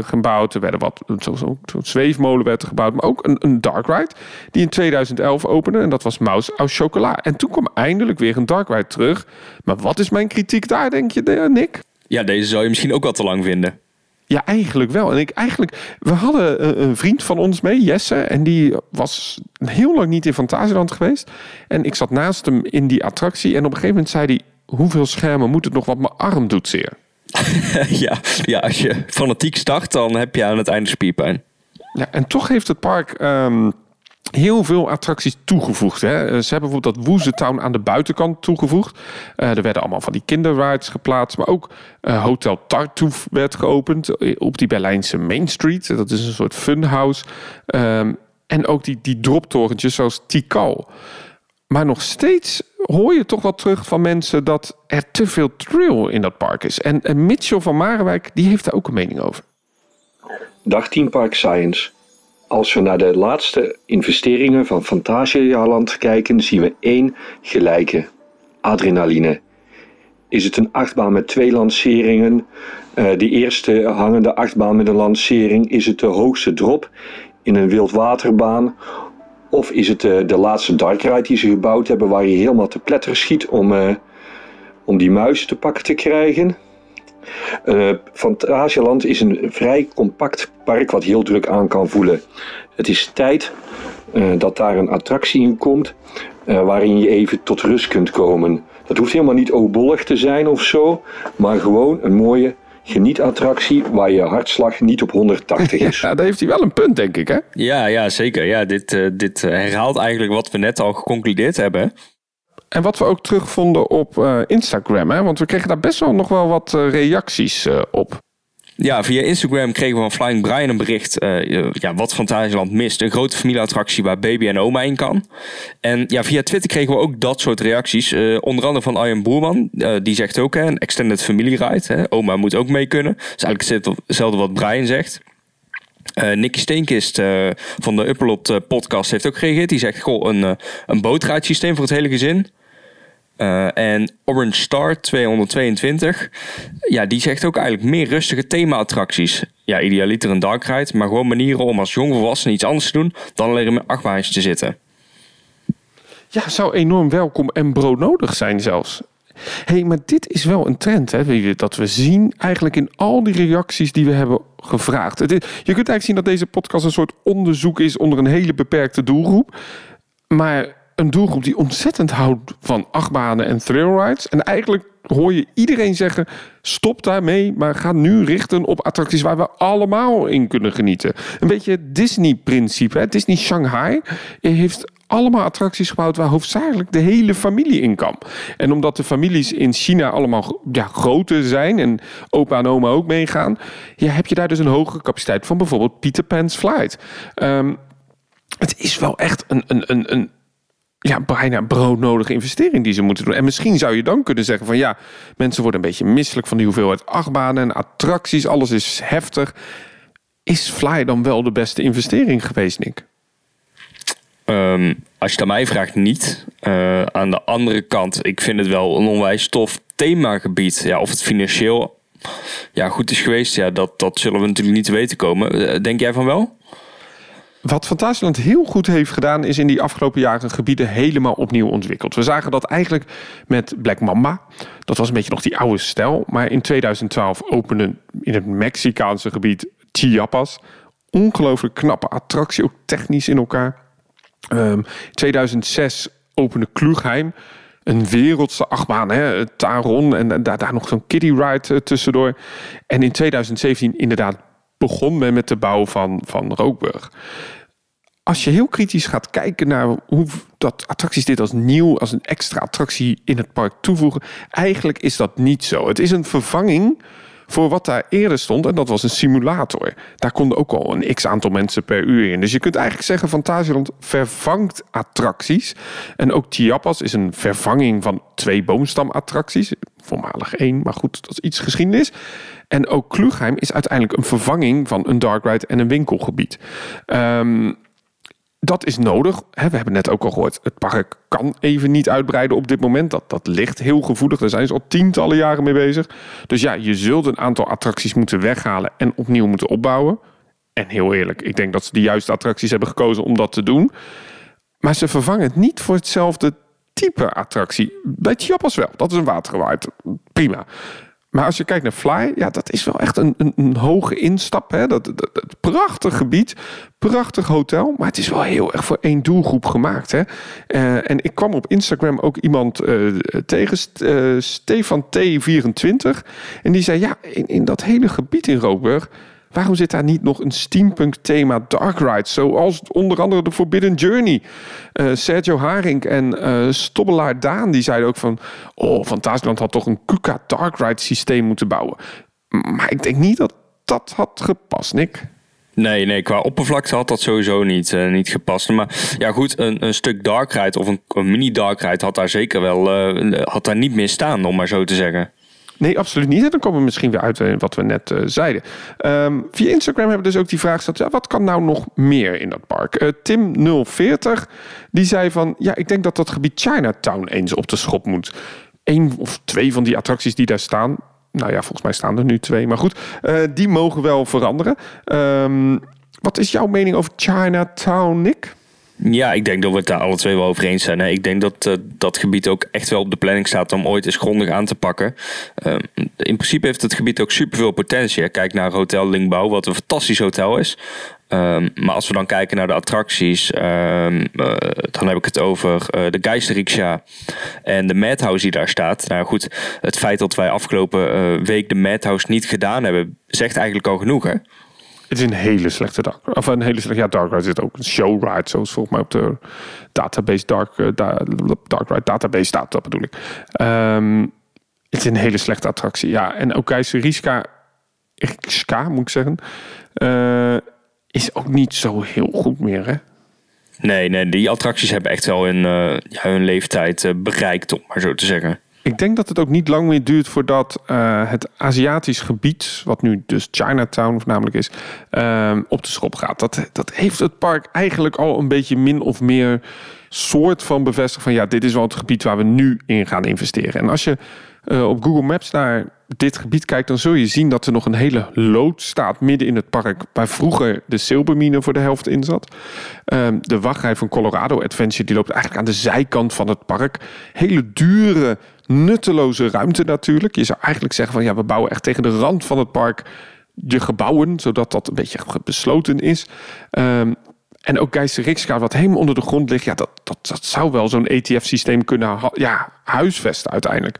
gebouwd. Er werden wat zo'n zweefmolen werd gebouwd. Maar ook een dark ride die in 2011 opende. En dat was Maus au Chocolat. En toen kwam eindelijk weer een dark ride terug. Maar wat is mijn kritiek daar, denk je, Nick? Ja, deze zou je misschien ook wel te lang vinden. Ja, eigenlijk wel. En we hadden een vriend van ons mee, Jesse, en die was heel lang niet in Phantasialand geweest. En ik zat naast hem in die attractie en op een gegeven moment zei hij, hoeveel schermen moet het nog, wat mijn arm doet zeer? ja, als je fanatiek start, dan heb je aan het einde spierpijn. Ja, en toch heeft het park heel veel attracties toegevoegd. Hè. Ze hebben bijvoorbeeld dat Woesertown aan de buitenkant toegevoegd. Er werden allemaal van die kinderrides geplaatst. Maar ook Hotel Tartuffe werd geopend op die Berlijnse Main Street. Dat is een soort funhouse. En ook die droptorentjes zoals Tikal. Maar nog steeds hoor je toch wel terug van mensen dat er te veel thrill in dat park is. En Mitchell van Marenwijk die heeft daar ook een mening over. Dag Team Park Science. Als we naar de laatste investeringen van Phantasialand kijken, zien we 1 gelijke: adrenaline. Is het een achtbaan met 2 lanceringen? De eerste hangende achtbaan met een lancering. Is het de hoogste drop in een wildwaterbaan? Of is het de laatste dark ride die ze gebouwd hebben, waar je helemaal te pletter schiet om die muis te pakken te krijgen? Phantasialand is een vrij compact park wat heel druk aan kan voelen. Het is tijd dat daar een attractie in komt waarin je even tot rust kunt komen. Dat hoeft helemaal niet obollig te zijn of zo, maar gewoon een mooie genietattractie waar je hartslag niet op 180 is. Ja, daar heeft hij wel een punt, denk ik, hè? Ja, zeker. Ja, dit herhaalt eigenlijk wat we net al geconcludeerd hebben. En wat we ook terugvonden op Instagram, hè? Want we kregen daar best wel nog wel wat reacties op. Ja, via Instagram kregen we van Flying Brian een bericht wat Phantasialand mist. Een grote familieattractie waar baby en oma in kan. En ja, via Twitter kregen we ook dat soort reacties. Onder andere van Arjen Boerman, die zegt ook een extended family ride. Hè? Oma moet ook mee kunnen. Dat is eigenlijk hetzelfde wat Brian zegt. Nikki Steenkist van de Upperlot podcast heeft ook gereageerd. Die zegt, goh, een bootraidsysteem voor het hele gezin. En Orange Star 222, ja, die zegt ook eigenlijk meer rustige thema-attracties. Ja, idealiter een dark ride, maar gewoon manieren om als jongvolwassene iets anders te doen dan alleen met achtbaantjes te zitten. Ja, zou enorm welkom en broodnodig zijn zelfs. Hé, maar dit is wel een trend, hè, dat we zien eigenlijk in al die reacties die we hebben gevraagd. Je kunt eigenlijk zien dat deze podcast een soort onderzoek is onder een hele beperkte doelgroep. Maar een doelgroep die ontzettend houdt van achtbanen en trailrides. En eigenlijk hoor je iedereen zeggen, stop daarmee, maar ga nu richten op attracties waar we allemaal in kunnen genieten. Een beetje het Disney-principe, hè? Disney Shanghai heeft allemaal attracties gebouwd waar hoofdzakelijk de hele familie in kan. En omdat de families in China allemaal groter zijn en opa en oma ook meegaan, heb je daar dus een hogere capaciteit van bijvoorbeeld Peter Pan's Flight. Het is wel echt een bijna broodnodige investering die ze moeten doen. En misschien zou je dan kunnen zeggen van ja, mensen worden een beetje misselijk van die hoeveelheid achtbanen en attracties. Alles is heftig. Is Fly dan wel de beste investering geweest, Nick? Als je het aan mij vraagt, niet. Aan de andere kant, ik vind het wel een onwijs tof themagebied. Ja, of het financieel goed is geweest, dat zullen we natuurlijk niet te weten komen. Denk jij van wel? Wat Phantasialand heel goed heeft gedaan, is in die afgelopen jaren gebieden helemaal opnieuw ontwikkeld. We zagen dat eigenlijk met Black Mamba. Dat was een beetje nog die oude stijl. Maar in 2012 opende in het Mexicaanse gebied Chiapas. Ongelooflijk knappe attractie, ook technisch in elkaar. 2006 opende Klugheim, een wereldse achtbaan, hè? Taron en daar nog zo'n kiddie ride tussendoor. En in 2017 inderdaad begon men met de bouw van Rookburgh. Als je heel kritisch gaat kijken naar hoe dat attracties dit als nieuw, als een extra attractie in het park toevoegen, eigenlijk is dat niet zo. Het is een vervanging voor wat daar eerder stond, en dat was een simulator. Daar konden ook al een x-aantal mensen per uur in. Dus je kunt eigenlijk zeggen, Phantasialand vervangt attracties. En ook Chiapas is een vervanging van 2 boomstamattracties. Voormalig 1, maar goed, dat is iets geschiedenis. En ook Klugheim is uiteindelijk een vervanging van een dark ride en een winkelgebied. Dat is nodig. We hebben net ook al gehoord, het park kan even niet uitbreiden op dit moment. Dat ligt heel gevoelig. Daar zijn ze al tientallen jaren mee bezig. Dus ja, je zult een aantal attracties moeten weghalen en opnieuw moeten opbouwen. En heel eerlijk, ik denk dat ze de juiste attracties hebben gekozen om dat te doen. Maar ze vervangen het niet voor hetzelfde type attractie. Bij Chiapas wel, dat is een waterwaard. Prima. Maar als je kijkt naar Fly, dat is wel echt een hoge instap. Hè? Dat prachtig gebied, prachtig hotel. Maar het is wel heel erg voor één doelgroep gemaakt. Hè? En ik kwam op Instagram ook iemand tegen, Stefan T24. En die zei, in dat hele gebied in Rookburgh, waarom zit daar niet nog een steampunk thema dark ride? Zoals onder andere de Forbidden Journey. Sergio Haring en Stobbelaar Daan die zeiden ook van, Phantasialand had toch een Kuka dark ride systeem moeten bouwen. Maar ik denk niet dat dat had gepast, Nick. Nee, qua oppervlakte had dat sowieso niet gepast. Maar ja goed, een stuk dark ride of een mini dark ride had daar zeker wel had daar niet meer staan, om maar zo te zeggen. Nee, absoluut niet. En dan komen we misschien weer uit wat we net zeiden. Via Instagram hebben we dus ook die vraag gesteld, wat kan nou nog meer in dat park? Tim040, die zei van, ik denk dat dat gebied Chinatown eens op de schop moet. 1 of 2 van die attracties die daar staan, nou ja, volgens mij staan er nu 2, maar goed, die mogen wel veranderen. Wat is jouw mening over Chinatown, Nick? Ja, ik denk dat we het daar alle twee wel over eens zijn. Hè. Ik denk dat dat gebied ook echt wel op de planning staat om ooit eens grondig aan te pakken. In principe heeft het gebied ook superveel potentie. Hè. Kijk naar Hotel Lingbao, wat een fantastisch hotel is. Maar als we dan kijken naar de attracties, dan heb ik het over de Geister Rikscha en de Madhouse die daar staat. Nou goed, het feit dat wij afgelopen week de Madhouse niet gedaan hebben, zegt eigenlijk al genoeg, hè? Het is een hele slechte dark ride. Of een hele slechte dark ride zit ook. Een show ride, zoals volgens mij op de database dark ride database staat. Dat bedoel ik. Het is een hele slechte attractie. Ja, en ook Keizer Rikscha, moet ik zeggen, is ook niet zo heel goed meer, hè? Nee, die attracties hebben echt wel hun leeftijd bereikt, om maar zo te zeggen. Ik denk dat het ook niet lang meer duurt voordat het Aziatisch gebied, wat nu dus Chinatown voornamelijk is, op de schop gaat. Dat heeft het park eigenlijk al een beetje min of meer soort van bevestigd van ja, dit is wel het gebied waar we nu in gaan investeren. En als je op Google Maps naar dit gebied kijkt, dan zul je zien dat er nog een hele loods staat midden in het park, waar vroeger de Silbermine voor de helft in zat. De wachtrij van Colorado Adventure die loopt eigenlijk aan de zijkant van het park. Hele dure, nutteloze ruimte natuurlijk. Je zou eigenlijk zeggen van ja, we bouwen echt tegen de rand van het park je gebouwen, zodat dat een beetje besloten is. En ook Geister Rikscha, wat helemaal onder de grond ligt, ja, dat zou wel zo'n ETF-systeem kunnen huisvesten uiteindelijk.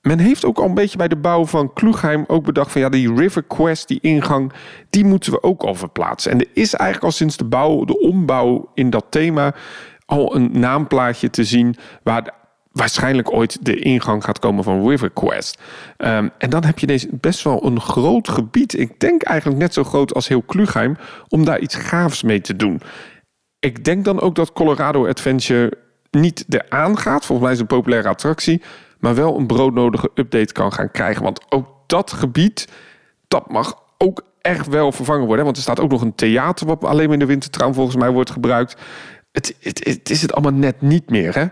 Men heeft ook al een beetje bij de bouw van Klugheim ook bedacht van ja, die River Quest, die ingang, die moeten we ook al verplaatsen. En er is eigenlijk al sinds de ombouw in dat thema al een naamplaatje te zien waar waarschijnlijk ooit de ingang gaat komen van River Quest. En dan heb je deze best wel een groot gebied. Ik denk eigenlijk net zo groot als heel Klugheim, om daar iets gaafs mee te doen. Ik denk dan ook dat Colorado Adventure niet eraan gaat. Volgens mij is het een populaire attractie, maar wel een broodnodige update kan gaan krijgen. Want ook dat gebied, dat mag ook echt wel vervangen worden. Want er staat ook nog een theater wat alleen maar in de Wintertraum volgens mij wordt gebruikt. Het is het allemaal net niet meer, hè?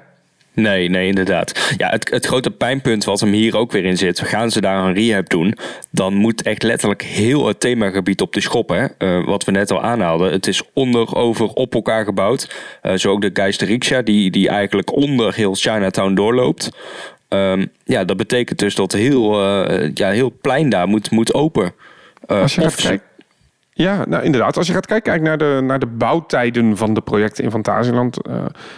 Nee, inderdaad. Ja, het grote pijnpunt wat hem hier ook weer in zit. Gaan ze daar een rehab doen, dan moet echt letterlijk heel het themagebied op de schop. Hè? Wat we net al aanhaalden. Het is onder, over, op elkaar gebouwd. Zo ook de Geister Rikscha, die eigenlijk onder heel Chinatown doorloopt. Ja, dat betekent dus dat heel plein daar moet open. Als je gaat kijken. Ja, nou inderdaad. Als je gaat kijken eigenlijk naar de bouwtijden van de projecten in Phantasialand.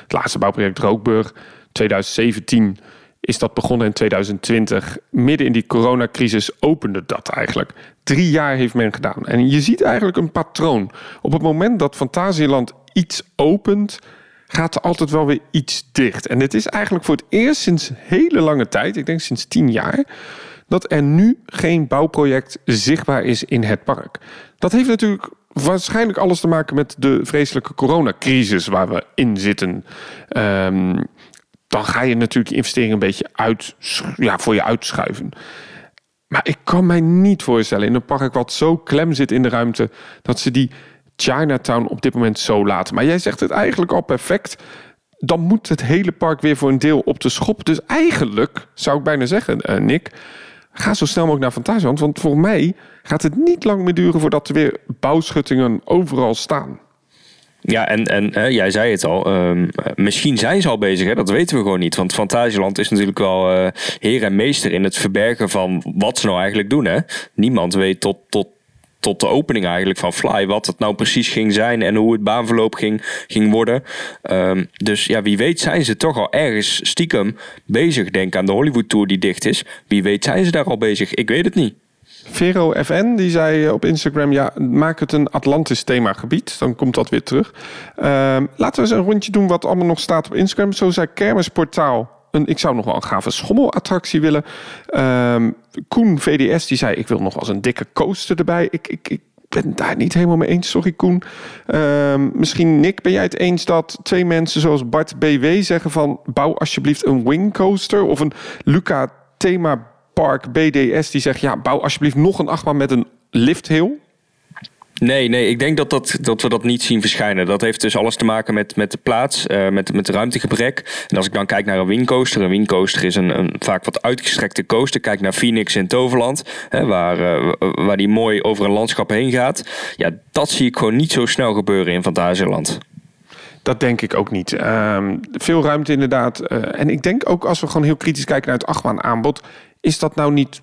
Het laatste bouwproject Rookburgh, 2017 is dat begonnen in 2020. Midden in die coronacrisis opende dat eigenlijk. 3 jaar heeft men gedaan. En je ziet eigenlijk een patroon. Op het moment dat Phantasialand iets opent, gaat er altijd wel weer iets dicht. En dit is eigenlijk voor het eerst sinds hele lange tijd, ik denk sinds 10 jaar... dat er nu geen bouwproject zichtbaar is in het park. Dat heeft natuurlijk waarschijnlijk alles te maken met de vreselijke coronacrisis waar we in zitten. Dan ga je natuurlijk je investeringen een beetje voor je uitschuiven. Maar ik kan mij niet voorstellen in een park wat zo klem zit in de ruimte, dat ze die Chinatown op dit moment zo laten. Maar jij zegt het eigenlijk al perfect. Dan moet het hele park weer voor een deel op de schop. Dus eigenlijk, zou ik bijna zeggen, Nick, ga zo snel mogelijk naar Phantasialand. Want voor mij gaat het niet lang meer duren voordat er weer bouwschuttingen overal staan. Ja, en jij zei het al. Misschien zijn ze al bezig, hè? Dat weten we gewoon niet. Want Phantasialand is natuurlijk wel heer en meester in het verbergen van wat ze nou eigenlijk doen. Hè? Niemand weet tot de opening eigenlijk van Fly wat het nou precies ging zijn en hoe het baanverloop ging worden. Dus ja, wie weet zijn ze toch al ergens stiekem bezig. Denk aan de Hollywood Tour die dicht is. Wie weet zijn ze daar al bezig? Ik weet het niet. Vero FN die zei op Instagram, ja, maak het een Atlantisch themagebied. Dan komt dat weer terug. Laten we eens een rondje doen wat allemaal nog staat op Instagram. Zo zei Kermisportaal, ik zou nog wel een gave schommelattractie willen. Koen VDS die zei, ik wil nog als een dikke coaster erbij. Ik ben daar niet helemaal mee eens, sorry Koen. Misschien Nick, ben jij het eens dat 2 mensen zoals Bart BW zeggen van bouw alsjeblieft een wingcoaster? Of een Luca Themapark BDS die zegt, ja, bouw alsjeblieft nog een achtbaan met een lifthill? Nee, ik denk dat we dat niet zien verschijnen. Dat heeft dus alles te maken met de plaats, met de ruimtegebrek. En als ik dan kijk naar een wingcoaster is een vaak wat uitgestrekte coaster. Kijk naar Phoenix in Toverland, hè, waar die mooi over een landschap heen gaat. Ja, dat zie ik gewoon niet zo snel gebeuren in Phantasialand. Dat denk ik ook niet. Veel ruimte inderdaad. En ik denk ook als we gewoon heel kritisch kijken naar het achtbaan aanbod, is dat nou niet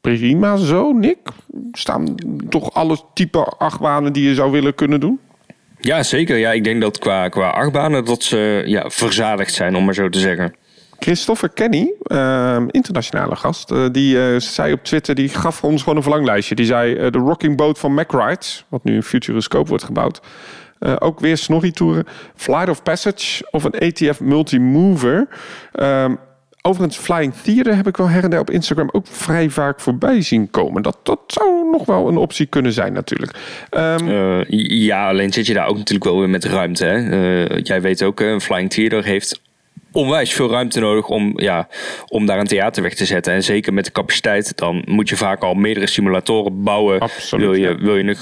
prima zo, Nick? Staan toch alle type achtbanen die je zou willen kunnen doen? Ja, zeker. Ja, ik denk dat qua achtbanen dat ze verzadigd zijn, om maar zo te zeggen. Christopher Kenny, internationale gast, die zei op Twitter, die gaf ons gewoon een verlanglijstje. Die zei de Rocking Boat van Mack Rides, wat nu een Futuroscope wordt gebouwd. Ook weer snorri-toeren. Flight of Passage of een ATF Multimover. Overigens, Flying Theater heb ik wel her en der op Instagram ook vrij vaak voorbij zien komen. Dat zou nog wel een optie kunnen zijn natuurlijk. Ja, alleen zit je daar ook natuurlijk wel weer met ruimte. Hè? Jij weet ook, een Flying Theater heeft onwijs veel ruimte nodig om daar een theater weg te zetten. En zeker met de capaciteit, dan moet je vaak al meerdere simulatoren bouwen. Absoluut, wil je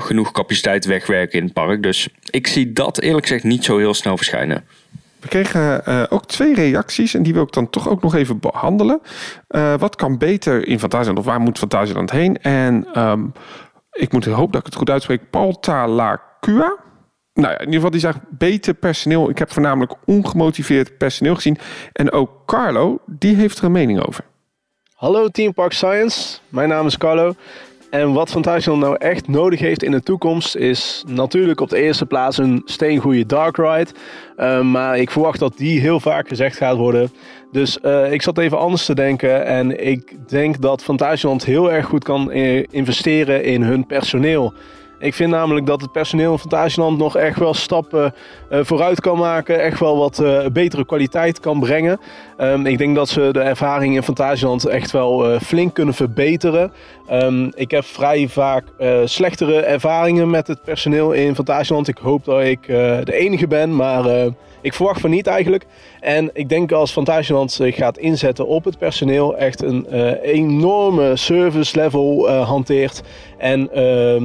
genoeg capaciteit wegwerken in het park. Dus ik zie dat eerlijk gezegd niet zo heel snel verschijnen. We kregen ook 2 reacties en die wil ik dan toch ook nog even behandelen. Wat kan beter in Phantasialand of waar moet Phantasialand heen? En ik moet hopen dat ik het goed uitspreek. Palta la Cua. Nou ja, in ieder geval die zegt beter personeel. Ik heb voornamelijk ongemotiveerd personeel gezien. En ook Carlo, die heeft er een mening over. Hallo Team Park Science, mijn naam is Carlo. En wat Phantasialand nou echt nodig heeft in de toekomst is natuurlijk op de eerste plaats een steengoede dark ride. Maar ik verwacht dat die heel vaak gezegd gaat worden. Dus ik zat even anders te denken en ik denk dat Phantasialand heel erg goed kan investeren in hun personeel. Ik vind namelijk dat het personeel in Phantasialand nog echt wel stappen vooruit kan maken. Echt wel wat betere kwaliteit kan brengen. Ik denk dat ze de ervaring in Phantasialand echt wel flink kunnen verbeteren. Ik heb vrij vaak slechtere ervaringen met het personeel in Phantasialand. Ik hoop dat ik de enige ben, maar ik verwacht van niet eigenlijk. En ik denk als Phantasialand zich gaat inzetten op het personeel, echt een enorme service level hanteert. En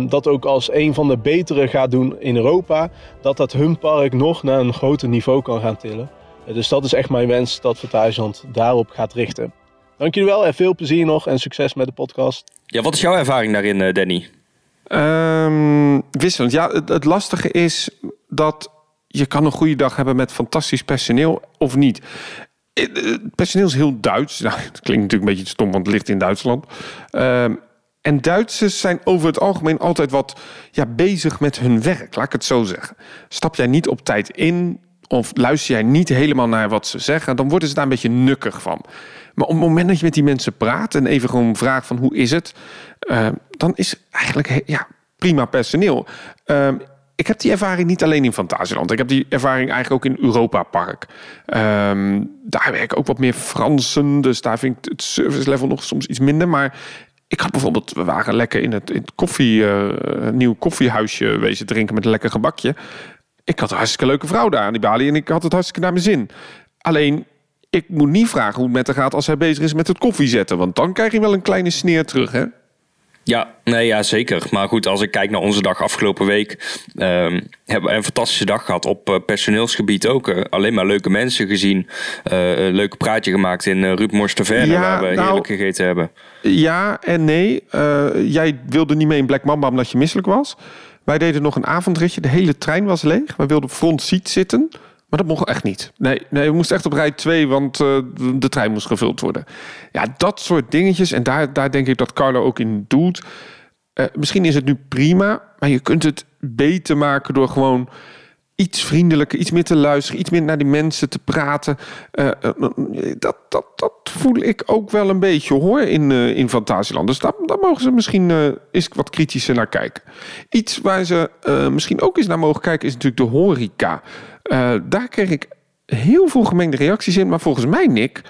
dat ook als een van de betere gaat doen in Europa, dat hun park nog naar een groter niveau kan gaan tillen. Dus dat is echt mijn wens, dat Phantasialand daarop gaat richten. Dank jullie wel en veel plezier nog en succes met de podcast. Ja, wat is jouw ervaring daarin, Danny? Wisselend. Ja, het lastige is dat je kan een goede dag hebben met fantastisch personeel of niet. Het personeel is heel Duits. Nou, dat klinkt natuurlijk een beetje stom, want het ligt in Duitsland. En Duitsers zijn over het algemeen altijd wat bezig met hun werk, laat ik het zo zeggen. Stap jij niet op tijd in of luister jij niet helemaal naar wat ze zeggen, dan worden ze daar een beetje nukkig van. Maar op het moment dat je met die mensen praat en even gewoon vraagt van hoe is het, dan is eigenlijk prima personeel. Ik heb die ervaring niet alleen in Phantasialand. Ik heb die ervaring eigenlijk ook in Europapark. Daar werken ook wat meer Fransen, dus daar vind ik het service level nog soms iets minder. Maar ik had bijvoorbeeld, we waren lekker in het nieuw koffiehuisje wezen drinken met een lekker gebakje. Ik had een hartstikke leuke vrouw daar aan die balie en ik had het hartstikke naar mijn zin. Alleen, ik moet niet vragen hoe het met haar gaat als hij bezig is met het koffie zetten. Want dan krijg je wel een kleine sneer terug, hè? Ja, nee, ja, zeker. Maar goed, als ik kijk naar onze dag afgelopen week, hebben we een fantastische dag gehad op personeelsgebied ook. Alleen maar leuke mensen gezien. Een leuke praatje gemaakt in Rutmors Taverne, waar we heerlijk gegeten hebben. Ja en nee. Jij wilde niet mee in Black Mamba omdat je misselijk was. Wij deden nog een avondritje. De hele trein was leeg. Wij wilden op front seat zitten. Maar dat mocht echt niet. Nee, we moesten echt op rij 2, want de trein moest gevuld worden. Ja, dat soort dingetjes. En daar denk ik dat Carlo ook in doet. Misschien is het nu prima, maar je kunt het beter maken door gewoon iets vriendelijker, iets meer te luisteren, iets meer naar die mensen te praten. Dat voel ik ook wel een beetje hoor in Phantasialand. Dus daar mogen ze misschien eens wat kritischer naar kijken. Iets waar ze misschien ook eens naar mogen kijken is natuurlijk de horeca. Daar kreeg ik heel veel gemengde reacties in. Maar volgens mij, Nick,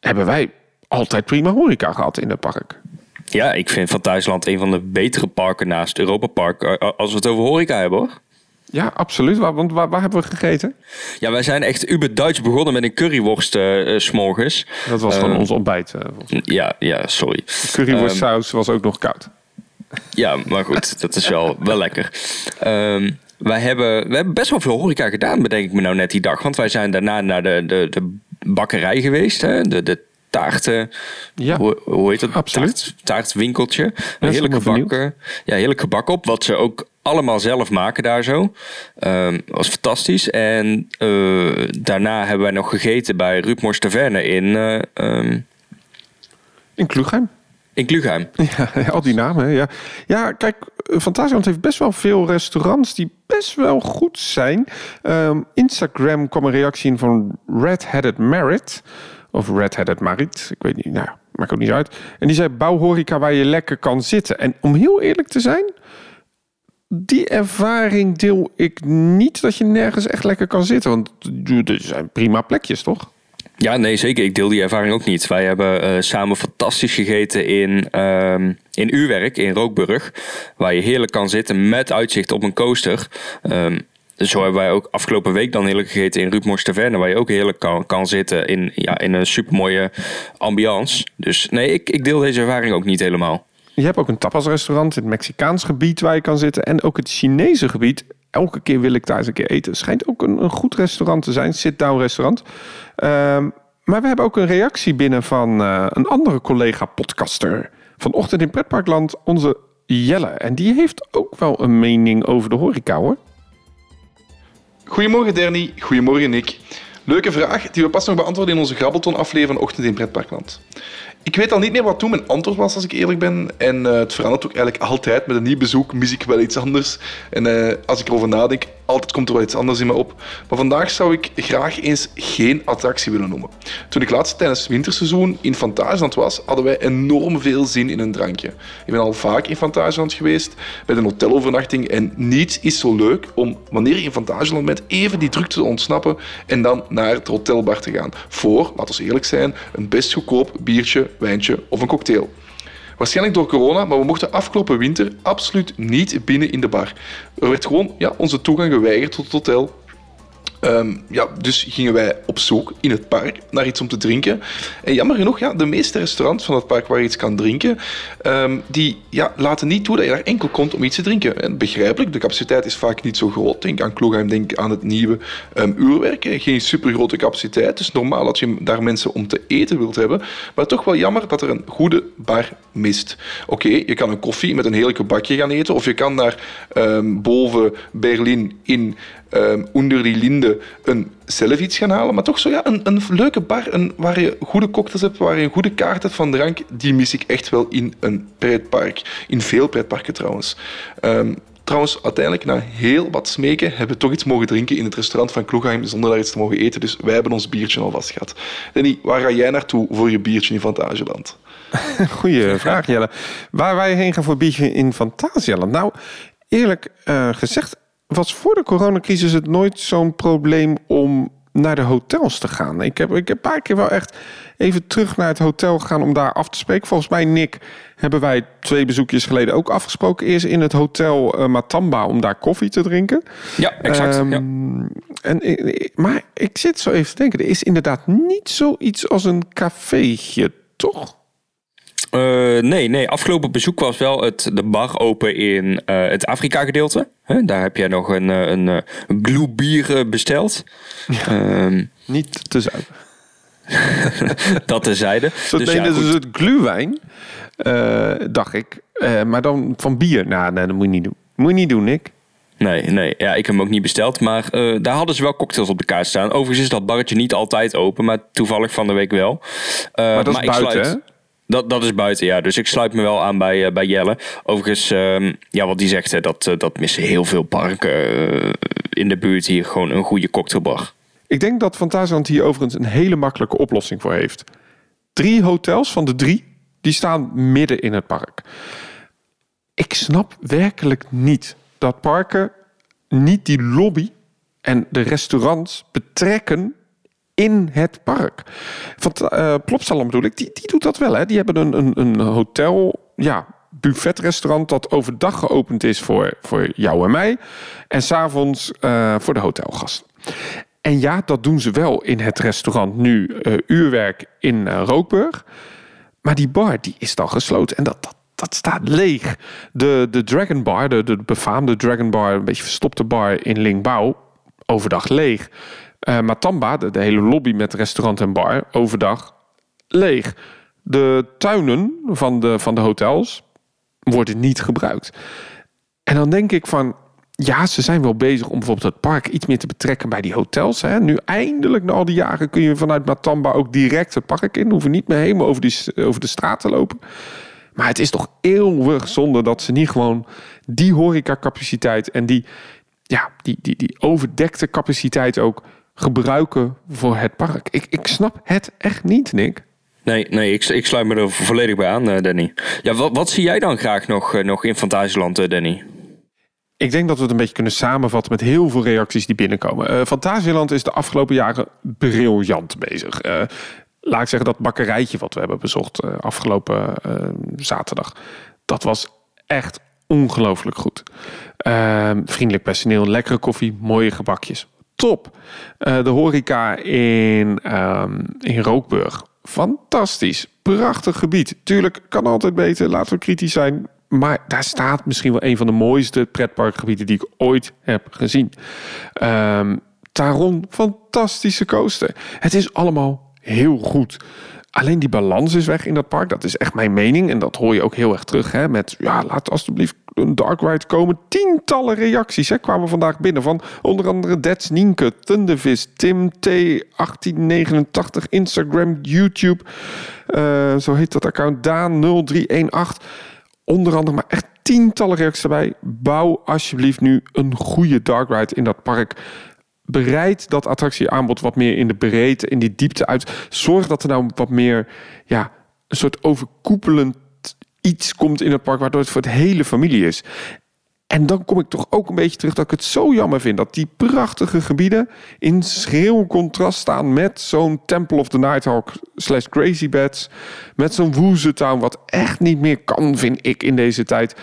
hebben wij altijd prima horeca gehad in het park. Ja, ik vind Phantasialand een van de betere parken naast Europapark. Als we het over horeca hebben hoor. Ja, absoluut. Want waar hebben we gegeten? Ja, wij zijn echt uber-Duits begonnen met een curryworst 's morgens. Dat was gewoon ons ontbijt. Ja, sorry. De curryworstsaus was ook nog koud. Ja, maar goed. Dat is wel lekker. We hebben best wel veel horeca gedaan, bedenk ik me nou net die dag. Want wij zijn daarna naar de bakkerij geweest, hè? De taarten. Ja, hoe heet dat? Absoluut. Taartwinkeltje. Ja, heerlijk gebak op. Wat ze ook allemaal zelf maken daar zo. Was fantastisch. En daarna hebben wij nog gegeten bij Rutmors Taverne in Klugheim. In Klugheim. Ja, al die namen. Hè? Ja. Ja, kijk, Phantasialand heeft best wel veel restaurants die best wel goed zijn. Instagram kwam een reactie in van Red-Headed Merit. Of Red-Headed Marit. Ik weet niet, maakt ook niet uit. En die zei, bouw horeca waar je lekker kan zitten. En om heel eerlijk te zijn, die ervaring deel ik niet, dat je nergens echt lekker kan zitten. Want er zijn prima plekjes, toch? Ja, nee, zeker. Ik deel die ervaring ook niet. Wij hebben samen fantastisch gegeten in Uhrwerk, in Rookburgh. Waar je heerlijk kan zitten met uitzicht op een coaster. Dus zo hebben wij ook afgelopen week dan heerlijk gegeten in Rutmors Taverne, waar je ook heerlijk kan zitten in een supermooie ambiance. Dus nee, ik deel deze ervaring ook niet helemaal. Je hebt ook een tapasrestaurant in het Mexicaans gebied waar je kan zitten en ook het Chinese gebied. Elke keer wil ik daar eens een keer eten. Schijnt ook een goed restaurant te zijn, sit-down restaurant. Maar we hebben ook een reactie binnen van een andere collega-podcaster van Ochtend in Pretparkland, onze Jelle. En die heeft ook wel een mening over de horeca, hoor. Goedemorgen Dernie, goedemorgen Nick. Leuke vraag die we pas nog beantwoorden in onze Grabbelton-aflevering van Ochtend in Pretparkland. Ik weet al niet meer wat toen mijn antwoord was, als ik eerlijk ben. En het verandert ook eigenlijk altijd. Met een nieuw bezoek mis ik wel iets anders. En als ik erover nadenk, altijd komt er wel iets anders in me op. Maar vandaag zou ik graag eens geen attractie willen noemen. Toen ik laatst tijdens het winterseizoen in Phantasialand was, hadden wij enorm veel zin in een drankje. Ik ben al vaak in Phantasialand geweest, bij een hotelovernachting. En niets is zo leuk om, wanneer je in Phantasialand bent, even die drukte te ontsnappen en dan naar het hotelbar te gaan. Voor, laten we eerlijk zijn, een best goedkoop biertje, wijntje of een cocktail. Waarschijnlijk door corona, maar we mochten afgelopen winter absoluut niet binnen in de bar. Er werd gewoon onze toegang geweigerd tot het hotel. Dus gingen wij op zoek in het park naar iets om te drinken. En jammer genoeg, de meeste restaurants van het park waar je iets kan drinken, die laten niet toe dat je daar enkel komt om iets te drinken. En begrijpelijk, de capaciteit is vaak niet zo groot. Denk aan Klugheim, denk aan het nieuwe Uhrwerk. Geen supergrote capaciteit, dus normaal dat je daar mensen om te eten wilt hebben. Maar toch wel jammer dat er een goede bar mist. Oké, je kan een koffie met een heerlijke bakje gaan eten, of je kan naar boven Berlijn in onder die linde zelf iets gaan halen, maar toch zo een leuke bar waar je goede cocktails hebt, waar je een goede kaart hebt van drank, die mis ik echt wel in een pretpark. In veel pretparken trouwens. Trouwens, uiteindelijk, na heel wat smeken, hebben we toch iets mogen drinken in het restaurant van Klugheim zonder daar iets te mogen eten, dus wij hebben ons biertje alvast gehad. Danny, waar ga jij naartoe voor je biertje in Phantasialand? Goeie vraag, Jelle. Waar wij heen gaan voor biertje in Phantasialand? Nou, eerlijk gezegd, was voor de coronacrisis het nooit zo'n probleem om naar de hotels te gaan. Ik heb een paar keer wel echt even terug naar het hotel gegaan om daar af te spreken. Volgens mij, Nick, hebben wij 2 bezoekjes geleden ook afgesproken. Eerst in het hotel Matamba om daar koffie te drinken. Ja, exact. Maar ik zit zo even te denken, er is inderdaad niet zoiets als een cafeetje, toch? Nee. Afgelopen bezoek was wel de bar open in het Afrika-gedeelte. Daar heb jij nog een gloebier besteld. Ja, niet te zuiver. Dat terzijde. Dus het glühwein, dacht ik. Maar dan van bier. Nee, dat moet je niet doen. Moet je niet doen, Nick. Nee. Ja, ik heb hem ook niet besteld. Maar daar hadden ze wel cocktails op de kaart staan. Overigens is dat barretje niet altijd open. Maar toevallig van de week wel. Maar dat is buiten, hè? Dat is buiten, ja. Dus ik sluit me wel aan bij Jelle. Overigens, wat die zegt, hè, dat missen heel veel parken in de buurt hier gewoon een goede cocktailbar. Ik denk dat Phantasialand hier overigens een hele makkelijke oplossing voor heeft. 3 hotels van de 3, die staan midden in het park. Ik snap werkelijk niet dat parken niet die lobby en de restaurants betrekken in het park. Plopsaland bedoel ik, die doet dat wel. Hè? Die hebben een hotel, buffetrestaurant dat overdag geopend is voor jou en mij. En 's avonds voor de hotelgasten. En ja, dat doen ze wel in het restaurant nu. Uurwerk in Rookburgh. Maar die bar die is dan gesloten. En dat staat leeg. De Dragon Bar, de befaamde Dragon Bar, een beetje verstopte bar in Lingbao, overdag leeg. Matamba, de hele lobby met restaurant en bar, overdag leeg. De tuinen van de hotels worden niet gebruikt. En dan denk ik van, ze zijn wel bezig om bijvoorbeeld het park iets meer te betrekken bij die hotels. Hè. Nu eindelijk, na al die jaren, kun je vanuit Matamba ook direct het park in. Hoeven niet meer helemaal over de straat te lopen. Maar het is toch eeuwig zonde dat ze niet gewoon die horecacapaciteit en die overdekte capaciteit ook gebruiken voor het park. Ik snap het echt niet, Nick. Nee, ik sluit me er volledig bij aan, Danny. Ja, wat zie jij dan graag nog in Phantasialand, Danny? Ik denk dat we het een beetje kunnen samenvatten met heel veel reacties die binnenkomen. Phantasialand is de afgelopen jaren briljant bezig. Laat ik zeggen, dat bakkerijtje wat we hebben bezocht afgelopen zaterdag, dat was echt ongelooflijk goed. Vriendelijk personeel, lekkere koffie, mooie gebakjes. Top! De horeca in Rookburgh. Fantastisch. Prachtig gebied. Tuurlijk, kan altijd beter. Laten we kritisch zijn. Maar daar staat misschien wel een van de mooiste pretparkgebieden die ik ooit heb gezien. Taron, fantastische coaster. Het is allemaal heel goed. Alleen die balans is weg in dat park. Dat is echt mijn mening. En dat hoor je ook heel erg terug. Hè? Met, ja, laat alsjeblieft een dark ride komen. Tientallen reacties, hè, kwamen vandaag binnen. Van onder andere Dets Nienke, Tundervis, Tim T, 1889, Instagram, YouTube. Zo heet dat account. Daan 0318. Onder andere, maar echt tientallen reacties erbij. Bouw alsjeblieft nu een goede dark ride in dat park. Bereid dat attractieaanbod wat meer in de breedte, in die diepte uit. Zorg dat er nou wat meer, ja, een soort overkoepelend iets komt in het park, waardoor het voor het hele familie is. En dan kom ik toch ook een beetje terug dat ik het zo jammer vind dat die prachtige gebieden in schreeuw contrast staan met zo'n Temple of the Nighthawk / Crazy Beds, met zo'n Woesertown wat echt niet meer kan, vind ik, in deze tijd.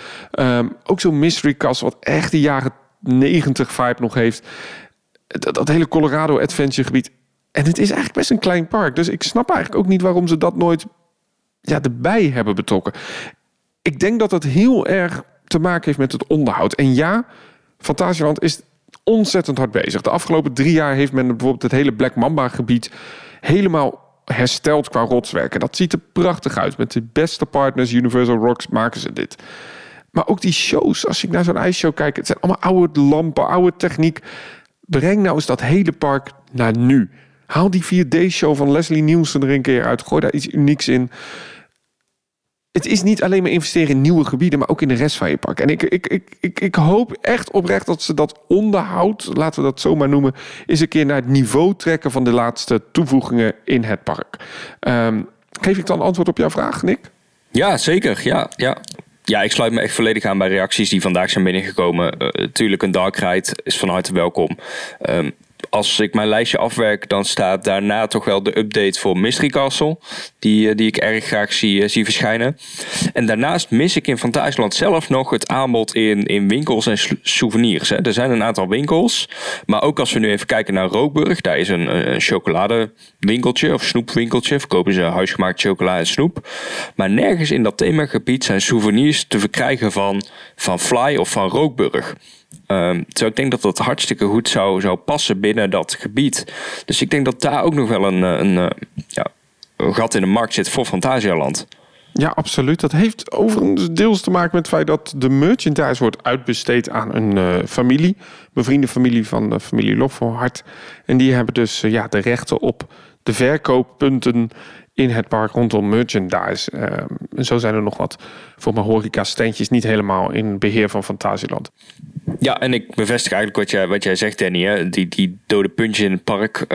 Ook zo'n Mystery Castle wat echt de jaren 90 vibe nog heeft. Dat hele Colorado Adventure gebied. En het is eigenlijk best een klein park. Dus ik snap eigenlijk ook niet waarom ze dat nooit, ja, erbij hebben betrokken. Ik denk dat dat heel erg te maken heeft met het onderhoud. En ja, Phantasialand is ontzettend hard bezig. De afgelopen 3 jaar heeft men bijvoorbeeld het hele Black Mamba gebied helemaal hersteld qua rotswerken. Dat ziet er prachtig uit. Met de beste partners, Universal Rocks, maken ze dit. Maar ook die shows, als ik naar zo'n ijsshow kijk, het zijn allemaal oude lampen, oude techniek. Breng nou eens dat hele park naar nu. Haal die 4D-show van Leslie Nielsen er een keer uit. Gooi daar iets unieks in. Het is niet alleen maar investeren in nieuwe gebieden, maar ook in de rest van je park. En ik hoop echt oprecht dat ze dat onderhoud, laten we dat zomaar noemen, eens een keer naar het niveau trekken van de laatste toevoegingen in het park. Geef ik dan antwoord op jouw vraag, Nick? Ja, zeker. Ja. Ja, ik sluit me echt volledig aan bij reacties die vandaag zijn binnengekomen. Tuurlijk, een dark ride is van harte welkom. Als ik mijn lijstje afwerk, dan staat daarna toch wel de update voor Mystery Castle. Die ik erg graag zie verschijnen. En daarnaast mis ik in Phantasialand zelf nog het aanbod in winkels en souvenirs. Hè. Er zijn een aantal winkels. Maar ook als we nu even kijken naar Rookburgh. Daar is een chocoladewinkeltje of snoepwinkeltje. Verkopen ze huisgemaakt chocola en snoep. Maar nergens in dat themagebied zijn souvenirs te verkrijgen van Fly of van Rookburgh. Terwijl ik denk dat dat hartstikke goed zou passen binnen dat gebied. Dus ik denk dat daar ook nog wel een gat in de markt zit voor Phantasialand. Ja, absoluut. Dat heeft overigens deels te maken met het feit dat de merchandise wordt uitbesteed aan een familie. Bevriende familie van de familie Loffelhart. En die hebben dus de rechten op de verkooppunten in het park rondom merchandise. En zo zijn er nog wat, voor mijn horeca-standjes, niet helemaal in beheer van Phantasialand. Ja, en ik bevestig eigenlijk wat jij zegt, Danny. Hè? Die dode puntjes in het park,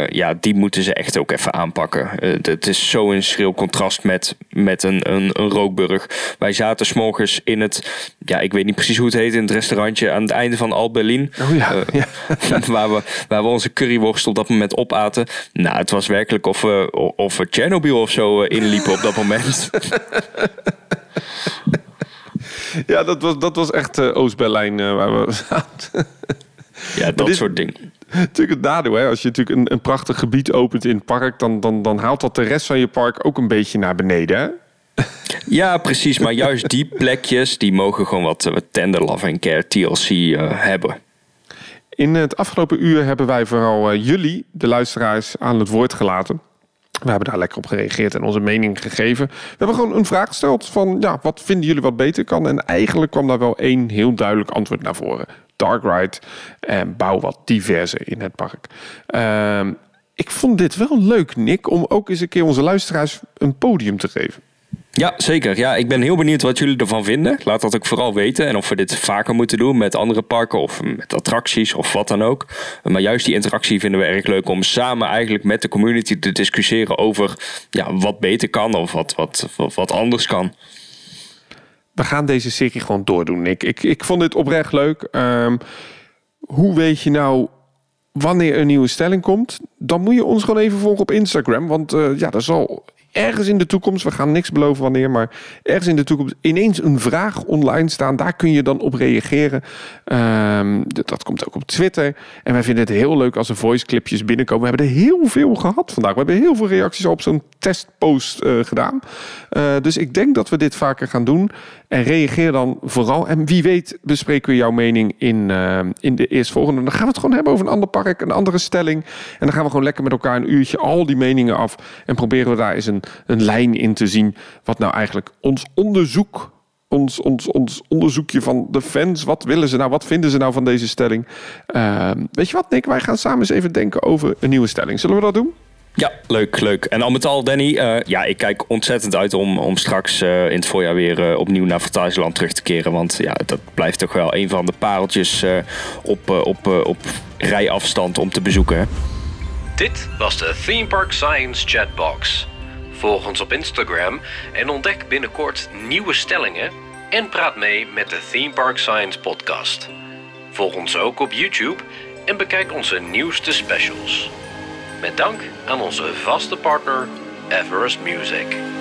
die moeten ze echt ook even aanpakken. Het is zo in schril contrast met een Rookburgh. Wij zaten 's morgens in het, ik weet niet precies hoe het heet, in het restaurantje aan het einde van Al Berlin. Oh ja. Waar we onze curryworst op dat moment opaten. Nou, het was werkelijk of we Chernobyl of zo inliepen op dat moment. Ja, dat was echt Oost-Berlijn waar we zaten. Ja, dat soort dingen. Natuurlijk het nadeel, hè? Als je natuurlijk een prachtig gebied opent in het park, dan haalt dat de rest van je park ook een beetje naar beneden, hè? Ja, precies. Maar juist die plekjes, die mogen gewoon wat tender love and care TLC hebben. In het afgelopen uur hebben wij vooral jullie, de luisteraars, aan het woord gelaten. We hebben daar lekker op gereageerd en onze mening gegeven. We hebben gewoon een vraag gesteld van, wat vinden jullie wat beter kan? En eigenlijk kwam daar wel 1 heel duidelijk antwoord naar voren. Dark ride en bouw wat diverser in het park. Ik vond dit wel leuk, Nick, om ook eens een keer onze luisteraars een podium te geven. Ja, zeker. Ja, ik ben heel benieuwd wat jullie ervan vinden. Laat dat ook vooral weten. En of we dit vaker moeten doen met andere parken of met attracties of wat dan ook. Maar juist die interactie vinden we erg leuk om samen eigenlijk met de community te discussiëren over wat beter kan of wat anders kan. We gaan deze serie gewoon doordoen, Nick. Ik vond dit oprecht leuk. Hoe weet je nou wanneer een nieuwe stelling komt? Dan moet je ons gewoon even volgen op Instagram. Want er zal ergens in de toekomst, we gaan niks beloven wanneer, maar ergens in de toekomst ineens een vraag online staan. Daar kun je dan op reageren. Dat komt ook op Twitter. En wij vinden het heel leuk als er voice clipjes binnenkomen. We hebben er heel veel gehad vandaag. We hebben heel veel reacties op zo'n testpost gedaan. Dus ik denk dat we dit vaker gaan doen. En reageer dan vooral. En wie weet bespreken we jouw mening in de eerstvolgende. Dan gaan we het gewoon hebben over een ander park, een andere stelling. En dan gaan we gewoon lekker met elkaar een uurtje al die meningen af. En proberen we daar eens een lijn in te zien. Wat nou eigenlijk ons onderzoek, ons onderzoekje van de fans. Wat willen ze nou? Wat vinden ze nou van deze stelling? Weet je wat, Nick? Wij gaan samen eens even denken over een nieuwe stelling. Zullen we dat doen? Ja, leuk. En al met al, Danny, ik kijk ontzettend uit om straks in het voorjaar weer opnieuw naar Phantasialand terug te keren. Want ja, dat blijft toch wel een van de pareltjes op rijafstand om te bezoeken. Hè? Dit was de Theme Park Science Chatbox. Volg ons op Instagram en ontdek binnenkort nieuwe stellingen en praat mee met de Theme Park Science podcast. Volg ons ook op YouTube en bekijk onze nieuwste specials. Met dank aan onze vaste partner Everest Music.